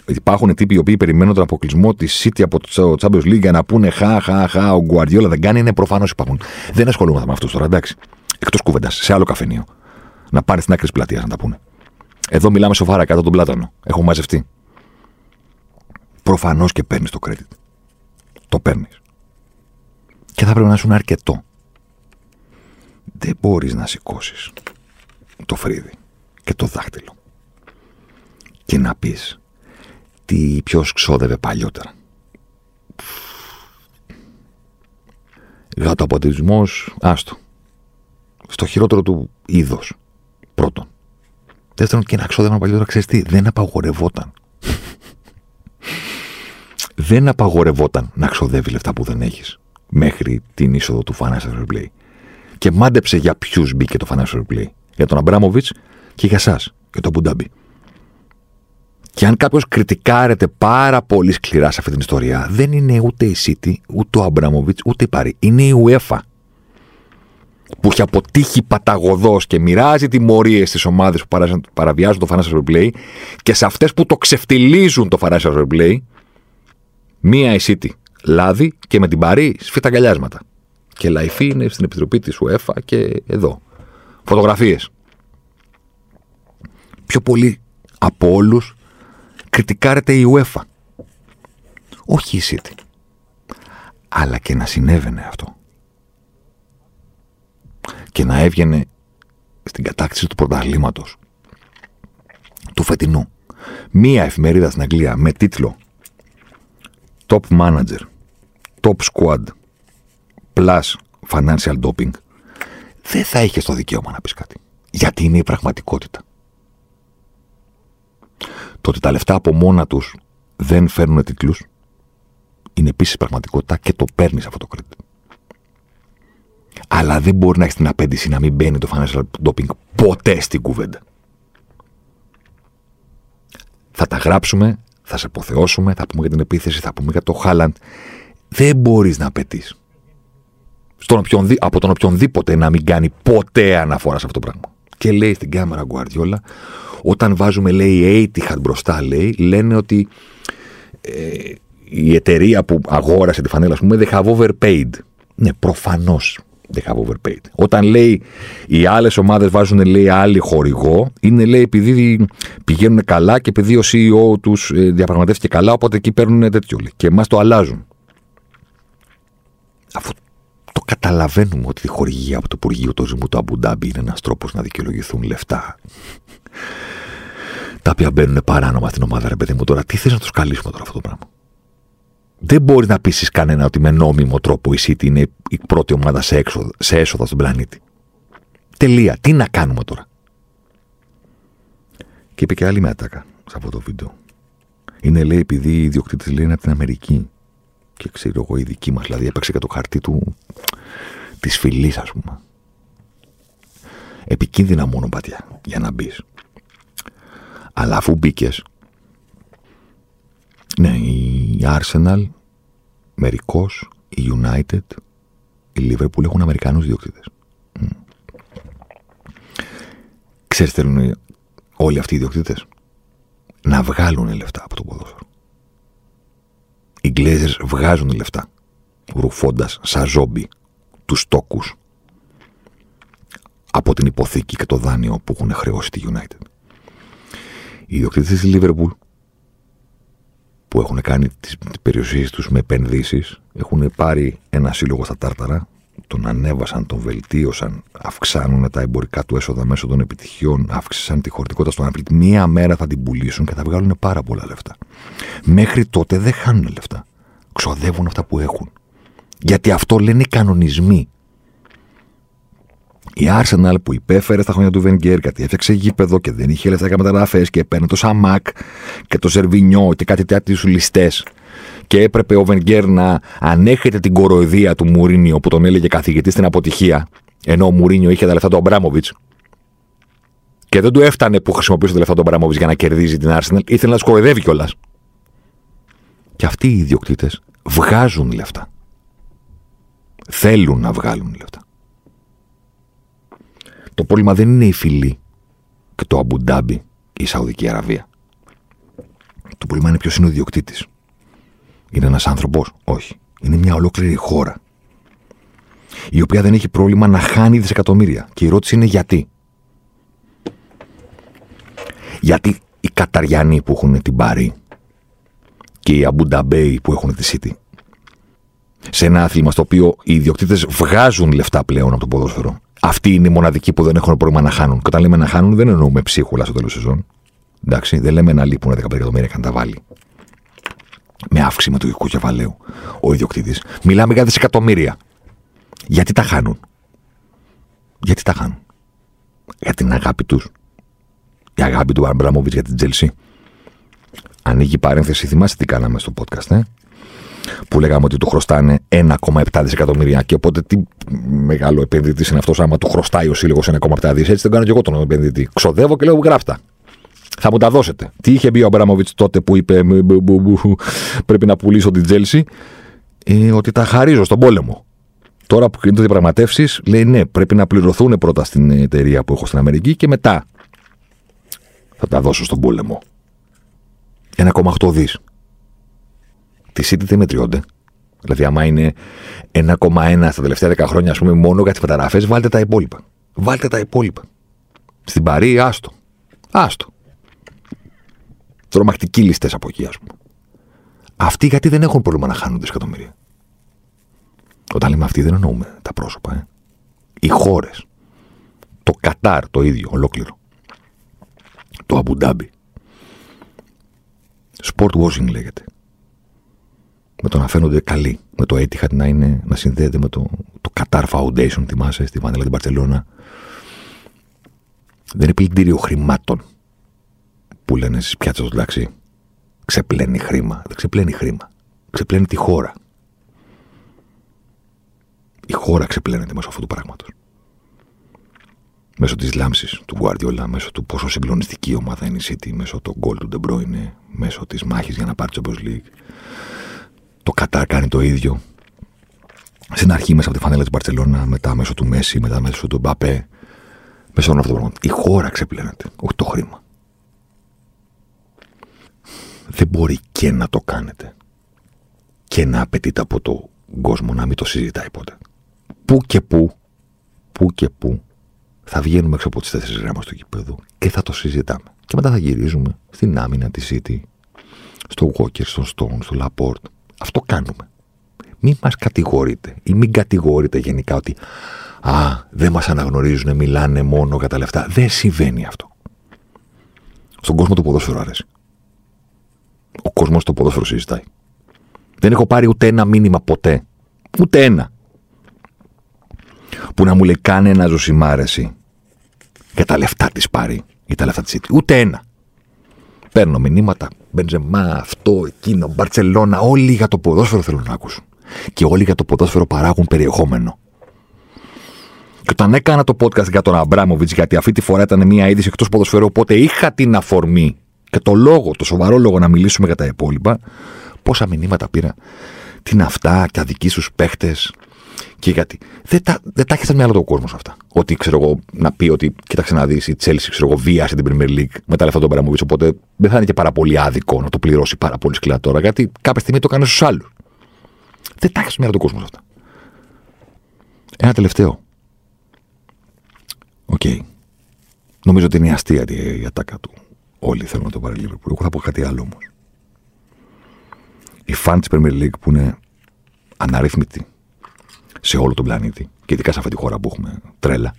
Υπάρχουν τύποι οι οποίοι περιμένουν τον αποκλεισμό της City από το Champions League για να πούνε χα, χα, χα, ο Γκουαρδιόλα δεν κάνει. Είναι προφανώς υπάρχουν. Δεν ασχολούμαστε με αυτούς τώρα, εντάξει. Εκτός κουβέντας, σε άλλο καφενείο. Να πάνε στην άκρη της πλατείας να τα πούνε. Εδώ μιλάμε σοβαρά κάτω τον πλάτανο. Έχω μαζευτεί. Προφανώς και παίρνεις το credit. Το παίρνεις. Και θα πρέπει να σου είναι αρκετό. Δεν μπορείς να σηκώσεις το φρύδι και το δάχτυλο και να πεις τι ποιος ξόδευε παλιότερα. Γατοαπατισμός, άστο. Στο χειρότερο του είδος. Πρώτον. Δεύτερον, και να ξόδευαν παλιότερα, ξέρεις τι, δεν απαγορευόταν. Δεν απαγορευόταν να ξοδεύει λεφτά που δεν έχεις μέχρι την είσοδο του Financial Fair Play. Και μάντεψε για ποιους μπήκε το Financial Fair Play. Για τον Αμπράμοβιτς και για εσάς, για τον Αμπούνταμπι. Και αν κάποιος κριτικάρεται πάρα πολύ σκληρά σε αυτή την ιστορία, δεν είναι ούτε η City, ούτε ο Αμπράμοβιτς, ούτε η Παρή. Είναι η UEFA που έχει αποτύχει παταγωδώς και μοιράζει τιμωρίες στις ομάδες που παραβιάζουν το Financial Fair Play και σε αυτές που το ξεφτιλίζουν το Financial Fair Play. Μία η City λάδι και με την Παρή σφίτα αγκαλιάσματα. Και λαϊφή είναι στην επιτροπή της UEFA και εδώ. Φωτογραφίες. Πιο πολύ από όλους κριτικάρεται η UEFA. Όχι η City. Αλλά και να συνέβαινε αυτό. Και να έβγαινε στην κατάκτηση του πρωταθλήματος του φετινού μία εφημερίδα στην Αγγλία με τίτλο Top Manager, Top Squad, Plus Financial Doping, δεν θα είχες το δικαίωμα να πεις κάτι. Γιατί είναι η πραγματικότητα. Το ότι τα λεφτά από μόνα τους δεν φέρνουν τίτλους είναι επίσης πραγματικότητα και το παίρνεις αυτό το credit. Αλλά δεν μπορεί να έχεις την απέντηση να μην μπαίνει το Financial Doping ποτέ στην κουβέντα. Θα τα γράψουμε, θα σε αποθεώσουμε, θα πούμε για την επίθεση, θα πούμε για το Χάλαντ. Δεν μπορείς να απαιτείς από τον οποιονδήποτε να μην κάνει ποτέ αναφορά σε αυτό το πράγμα. Και λέει στην κάμερα Γκουαρδιόλα, όταν βάζουμε λέει Etihad μπροστά, λέει, λένε ότι ε, η εταιρεία που αγόρασε τη φανέλα, ας πούμε, they have overpaid. Ναι, προφανώς they have overpaid. Όταν λέει οι άλλες ομάδες βάζουν λέει άλλη χορηγό, είναι λέει επειδή πηγαίνουν καλά και επειδή ο σι ι ο τους ε, διαπραγματεύτηκε καλά, οπότε εκεί παίρνουν τέτοιο. Λέει, και εμάς το αλλάζουν. Αφού το καταλαβαίνουμε ότι η χορηγία από το Υπουργείο του Ζυμού του Αμπούνταμπι είναι ένας τρόπος να δικαιολογηθούν λεφτά τα οποία μπαίνουν παράνομα στην ομάδα, ρε παιδί μου, τώρα τι θες να τους καλύψουμε τώρα αυτό το πράγμα? Δεν μπορεί να πείσεις κανένα ότι με νόμιμο τρόπο η City είναι η πρώτη ομάδα σε, έξοδο, σε έσοδα στον πλανήτη. Τελεία. Τι να κάνουμε τώρα? Και είπε και άλλη μέτακα σε αυτό το βίντεο. Είναι λέει επειδή οι ιδιοκτήτες λένε από την Αμερική. Και ξέρω εγώ, η δική μας, δηλαδή έπαιξε και το χαρτί του της φυλής, ας πούμε. Επικίνδυνα μόνο πατιά για να μπεις. Αλλά αφού μπήκες, ναι, η Arsenal, μερικώς, η United, η Liverpool έχουν Αμερικανούς ιδιοκτήτες. Ξέρεις, θέλουν όλοι αυτοί οι ιδιοκτήτες να βγάλουν λεφτά από το ποδόσφαιρο. Οι Glazers βγάζουν λεφτά, ρουφώντας σαν ζόμπι τους τόκους από την υποθήκη και το δάνειο που έχουν χρεώσει τη United. Οι ιδιοκτήτες της Liverpool, που έχουν κάνει τις περιουσίες τους με επενδύσεις, έχουν πάρει ένα σύλλογο στα τάρταρα, τον ανέβασαν, τον βελτίωσαν, αυξάνουν τα εμπορικά του έσοδα μέσω των επιτυχιών, αύξησαν τη χωρητικότητα στον αθλητή. Μία μέρα θα την πουλήσουν και θα βγάλουν πάρα πολλά λεφτά. Μέχρι τότε δεν χάνουν λεφτά. Ξοδεύουν αυτά που έχουν. Γιατί αυτό λένε οι κανονισμοί. Η Arsenal που υπέφερε στα χρόνια του Βενγκέρ, γιατί έφτιαξε γήπεδο και δεν είχε λεφτά για μεταγραφές και παίρνει το Σαμάκ και το Σερβινιό και κάτι τέτοιου ληστές. Και έπρεπε ο Βενγκέρ να ανέχεται την κοροϊδία του Μουρίνιο που τον έλεγε καθηγητή στην αποτυχία, ενώ ο Μουρίνιο είχε τα λεφτά του Αμπράμοβιτς. Και δεν του έφτανε που χρησιμοποιούσε τα λεφτά του Αμπράμοβιτς για να κερδίζει την Arsenal, ήθελε να του κοροϊδεύει κιόλας. Και αυτοί οι ιδιοκτήτες βγάζουν λεφτά. Θέλουν να βγάλουν λεφτά. Το πρόβλημα δεν είναι η φυλή και το Αμπούνταμπι ή η Σαουδική Αραβία. Το πρόβλημα είναι ποιος είναι ο ιδιοκτήτης. Είναι ένας άνθρωπος? Όχι. Είναι μια ολόκληρη χώρα. Η οποία δεν έχει πρόβλημα να χάνει δισεκατομμύρια. Και η ερώτηση είναι γιατί. Γιατί οι Καταριανοί που έχουν την Παρή και οι Αμπούνταμπέοι που έχουν τη City, σε ένα άθλημα στο οποίο οι ιδιοκτήτες βγάζουν λεφτά πλέον από το ποδόσφαιρο, αυτοί είναι οι μοναδικοί που δεν έχουν πρόβλημα να χάνουν. Και όταν λέμε να χάνουν, δεν εννοούμε ψίχουλα στο τέλος σεζόν. Εντάξει, δεν λέμε να λείπουν δεκαπέντε εκατομμύρια και να τα βάλει. Με αύξηση μετοχικού κεφαλαίου ο ιδιοκτήτης. Μιλάμε για δισεκατομμύρια. Γιατί τα χάνουν? Γιατί τα χάνουν? Για την αγάπη τους. Η αγάπη του Αμπραμόβιτς για την Τζέλσι. Ανοίγει παρένθεση. Θυμάστε τι κάναμε στο podcast, ναι? Που λέγαμε ότι του χρωστάνε ένα κόμμα επτά δισεκατομμύρια. Και οπότε τι μεγάλο επενδυτής είναι αυτός? Άμα του χρωστάει ο σύλλογος ένα κόμμα επτά δισεκατομμύρια, έτσι δεν κάνω και εγώ τον επενδυτή. Ξοδεύω και λέω γράφτα. Θα μου τα δώσετε. Τι είχε μπει ο Αμπράμοβιτς τότε που είπε πρέπει να πουλήσω την Τζέλσι? Ε, ότι τα χαρίζω στον πόλεμο. Τώρα που κινούνται διαπραγματεύσεις, λέει ναι, πρέπει να πληρωθούν πρώτα στην εταιρεία που έχω στην Αμερική και μετά θα τα δώσω στον πόλεμο. ένα κόμμα οκτώ δισεκατομμύρια. Τη City δεν μετριώνται. Δηλαδή, άμα είναι ένα κόμμα ένα στα τελευταία δέκα χρόνια, ας πούμε, μόνο για τις μεταγραφές, βάλτε τα υπόλοιπα. Βάλτε τα υπόλοιπα. Στην Παρή, άστο. Άστο. Τρομακτικοί ληστές από εκεί, ας πούμε. Αυτοί γιατί δεν έχουν πρόβλημα να χάνουν δισεκατομμύρια? Όταν λέμε αυτοί, δεν εννοούμε τα πρόσωπα. Ε. Οι χώρες. Το Κατάρ το ίδιο, ολόκληρο. Το Αμπούνταμπι. Sport washing λέγεται. Με το να φαίνονται καλοί. Με το Etihad να, είναι, να συνδέεται με το, το Qatar Foundation, θυμάσαι, στη Βανέλα την Μπαρτσελόνα. Δεν είναι πλυντήριο χρημάτων που λένε στις πιάτσες του ταξί. Ξεπλένει χρήμα. Δεν ξεπλένει χρήμα. Ξεπλένει τη χώρα. Η χώρα ξεπλένεται μέσω αυτού του πράγματος. μέσω της λάμψης του Γκουαρδιόλα, μέσω του πόσο συγκλονιστική ομάδα είναι η City, μέσω του γκολ του De Bruyne, μέσω της μάχης για να πάρει το Champions League. Το Κατάρ κάνει το ίδιο. Στην αρχή μέσα από τη φανέλα της Μπαρτσελόνα, μετά μέσω του Μέση, μετά μέσω του Εμπαπέ. Μέσω όλων αυτών των πραγμάτων. Η χώρα ξεπλένεται, όχι το χρήμα. Δεν μπορεί και να το κάνετε και να απαιτείται από τον κόσμο να μην το συζητάει ποτέ. Πού και πού, πού και πού θα βγαίνουμε έξω από τις τέσσερις γραμμές του γηπέδου και θα το συζητάμε. Και μετά θα γυρίζουμε στην άμυνα της City, στο Walker, στον Stone, στο Laporte. Αυτό κάνουμε. Μην μας κατηγορείτε ή μην κατηγορείτε γενικά ότι «Α, δεν μας αναγνωρίζουν, μιλάνε μόνο για τα λεφτά». Δεν συμβαίνει αυτό. Στον κόσμο το ποδόσφαιρο αρέσει. Ο κόσμος το ποδόσφαιρο συζητάει. Δεν έχω πάρει ούτε ένα μήνυμα ποτέ. Ούτε ένα. Που να μου λέει «Κάνε ένα Ζοσιμάρ εσύ για τα λεφτά της Παρή ή τα λεφτά της City». Ούτε ένα. Παίρνω μηνύματα. Μπεντζεμά, αυτό, εκείνο, Μπαρτσελόνα. Όλοι για το ποδόσφαιρο θέλουν να ακούσουν. Και όλοι για το ποδόσφαιρο παράγουν περιεχόμενο. Και όταν έκανα το podcast για τον Αμπράμοβιτς, γιατί αυτή τη φορά ήταν μια είδηση εκτός ποδοσφαίρου, οπότε είχα την αφορμή και το λόγο, το σοβαρό λόγο να μιλήσουμε για τα υπόλοιπα, πόσα μηνύματα πήρα. Τι είναι αυτά, και αδικοί στους παίχτες. Και γιατί. Δεν τα, δεν τα έχει στα μυαλά του ο κόσμος αυτά. Ότι ξέρω εγώ να πει ότι κοίταξε να δει η Chelsea, ξέρω εγώ, βίασε την Premier League με τα λεφτά του Αμπράμοβιτς. Οπότε δεν θα είναι και πάρα πολύ άδικο να το πληρώσει πάρα πολύ σκληρά τώρα, γιατί κάποια στιγμή το κάνει στους άλλους. Δεν τα έχει στα μυαλά του ο κόσμος αυτά. Ένα τελευταίο. Οκ. Okay. Νομίζω ότι είναι αστεία η ατάκα του. Όλοι θέλουν να το πάρει λίγο. Εγώ θα πω κάτι άλλο όμως. Οι φαν της Premier League που είναι αναρρύθμιτοι σε όλο τον πλανήτη και ειδικά σε αυτή τη χώρα που έχουμε τρέλα.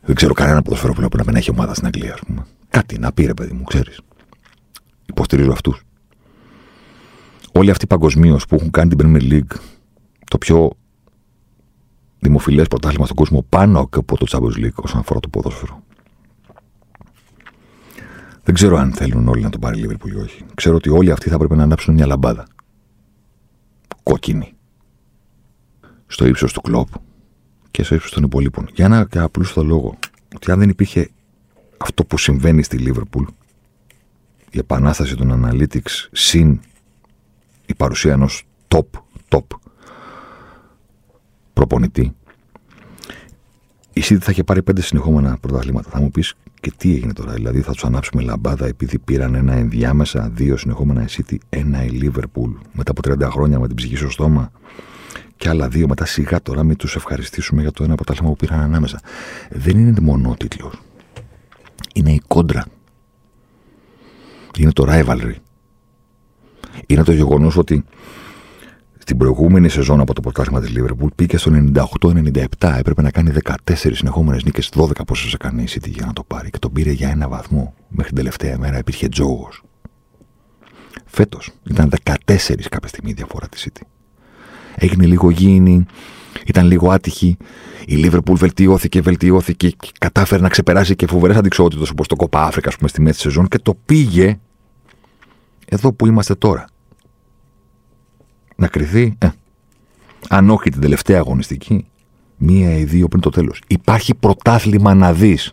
Δεν ξέρω κανένα ποδοσφαίρο που να μην έχει ομάδα στην Αγγλία, ας πούμε. Κάτι να πει, ρε παιδί μου, ξέρεις. Υποστηρίζω αυτούς. Όλοι αυτοί παγκοσμίως που έχουν κάνει την Premier League το πιο δημοφιλές πρωτάθλημα στον κόσμο πάνω και από το Champions League όσον αφορά το ποδόσφαιρο. Δεν ξέρω αν θέλουν όλοι να τον πάρει Liverpool ή όχι. Ξέρω ότι όλοι αυτοί θα πρέπει να ανάψουν μια λαμπάδα. Κόκκινη. Στο ύψος του Κλοπ και στο ύψος των υπολείπων. Για ένα απλούστο λόγο. Ότι αν δεν υπήρχε αυτό που συμβαίνει στη Liverpool, η επανάσταση των Analytics συν η παρουσία ενός top, top προπονητή, η City θα είχε πάρει πέντε συνεχόμενα πρωταθλήματα. Θα μου πεις και τι έγινε τώρα, δηλαδή θα τους ανάψουμε λαμπάδα επειδή πήραν ένα ενδιάμεσα, δύο συνεχόμενα η City, ένα η Liverpool μετά από τριάντα χρόνια με την ψυχή στο στόμα και άλλα δύο μετά σιγά τώρα, μην τους ευχαριστήσουμε για το ένα πρωτάθλημα που πήραν ανάμεσα. Δεν είναι μονότιτλος. Είναι η κόντρα. Είναι το rivalry. Είναι το γεγονός ότι στην προηγούμενη σεζόν από το πρωτάθλημα της Liverpool πήγε στο ενενήντα οκτώ ενενήντα επτά. Έπρεπε να κάνει δεκατέσσερις συνεχόμενες νίκες, δώδεκα πόσες έκανε η City για να το πάρει και τον πήρε για ένα βαθμό. Μέχρι την τελευταία μέρα υπήρχε τζόγος. Φέτος ήταν δεκατέσσερα κάποια στιγμή η διαφορά της City. Έγινε λίγο γήινη, ήταν λίγο άτυχη. Η Liverpool βελτιώθηκε, βελτιώθηκε και κατάφερε να ξεπεράσει και φοβερές αντικσότητες όπως το Κόπα Αφρικα, ας πούμε, στη μέση της σεζόν και το πήγε εδώ που είμαστε τώρα. Να κριθεί, ε, αν όχι την τελευταία αγωνιστική, μία ή δύο πριν το τέλος. Υπάρχει πρωτάθλημα να δεις.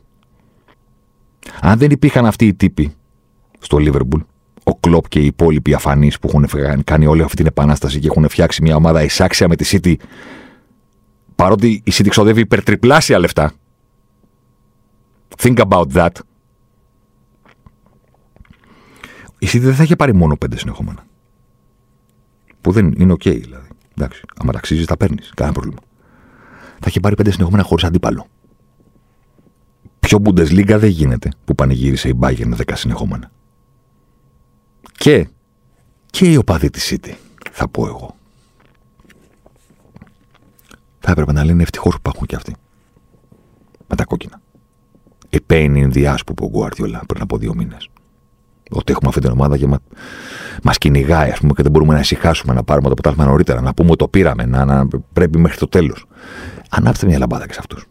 Αν δεν υπήρχαν αυτοί οι τύποι στο Liverpool, ο Κλοπ και οι υπόλοιποι αφανείς που έχουν κάνει όλη αυτή την επανάσταση και έχουν φτιάξει μια ομάδα εισάξια με τη City, παρότι η City ξοδεύει υπερτριπλάσια λεφτά. Think about that. Η City δεν θα είχε πάρει μόνο πέντε συνεχόμενα. Που δεν είναι οκ, okay, δηλαδή. Εντάξει, άμα ταξίζεις τα παίρνεις, κανένα πρόβλημα. Θα είχε πάρει πέντε συνεχόμενα χωρίς αντίπαλο. Πιο Bundesliga δεν γίνεται που πανηγύρισε η Bayern δέκα συνεχόμενα. Και, και οι οπαδοί της City, θα πω εγώ. Θα έπρεπε να λένε ευτυχώς που υπάρχουν και αυτοί. Με τα κόκκινα. Η pain in the ass που είπε ο Γκουαρδιόλα πριν από δύο μήνες. Ότι έχουμε αυτή την ομάδα και μα, μας κυνηγάει, ας πούμε, και δεν μπορούμε να ησυχάσουμε, να πάρουμε το πρωτάθλημα νωρίτερα, να πούμε ότι το πήραμε, να, να πρέπει μέχρι το τέλος. Ανάψτε μια λαμπάδα και σε αυτούς.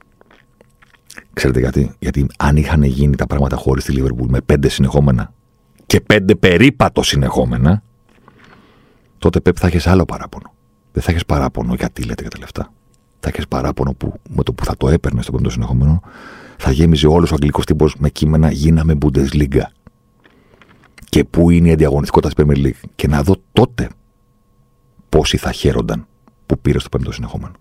Ξέρετε γιατί? Γιατί αν είχαν γίνει τα πράγματα χωρίς τη Liverpool με πέντε συνεχόμενα και πέντε περίπατο συνεχόμενα, τότε Πεπ θα έχεις άλλο παράπονο. Δεν θα έχεις παράπονο γιατί λέτε για τα λεφτά. Θα έχεις παράπονο που με το που θα το έπαιρνες το πέμπτο συνεχόμενο, θα γέμιζε όλος ο αγγλικός τύπος με κείμενα «Γίναμε Bundesliga». Και πού είναι η αντιαγωνιστικότητα της Premier League. Και να δω τότε πόσοι θα χαίρονταν που πήρε στο πέμπτο συνεχόμενο.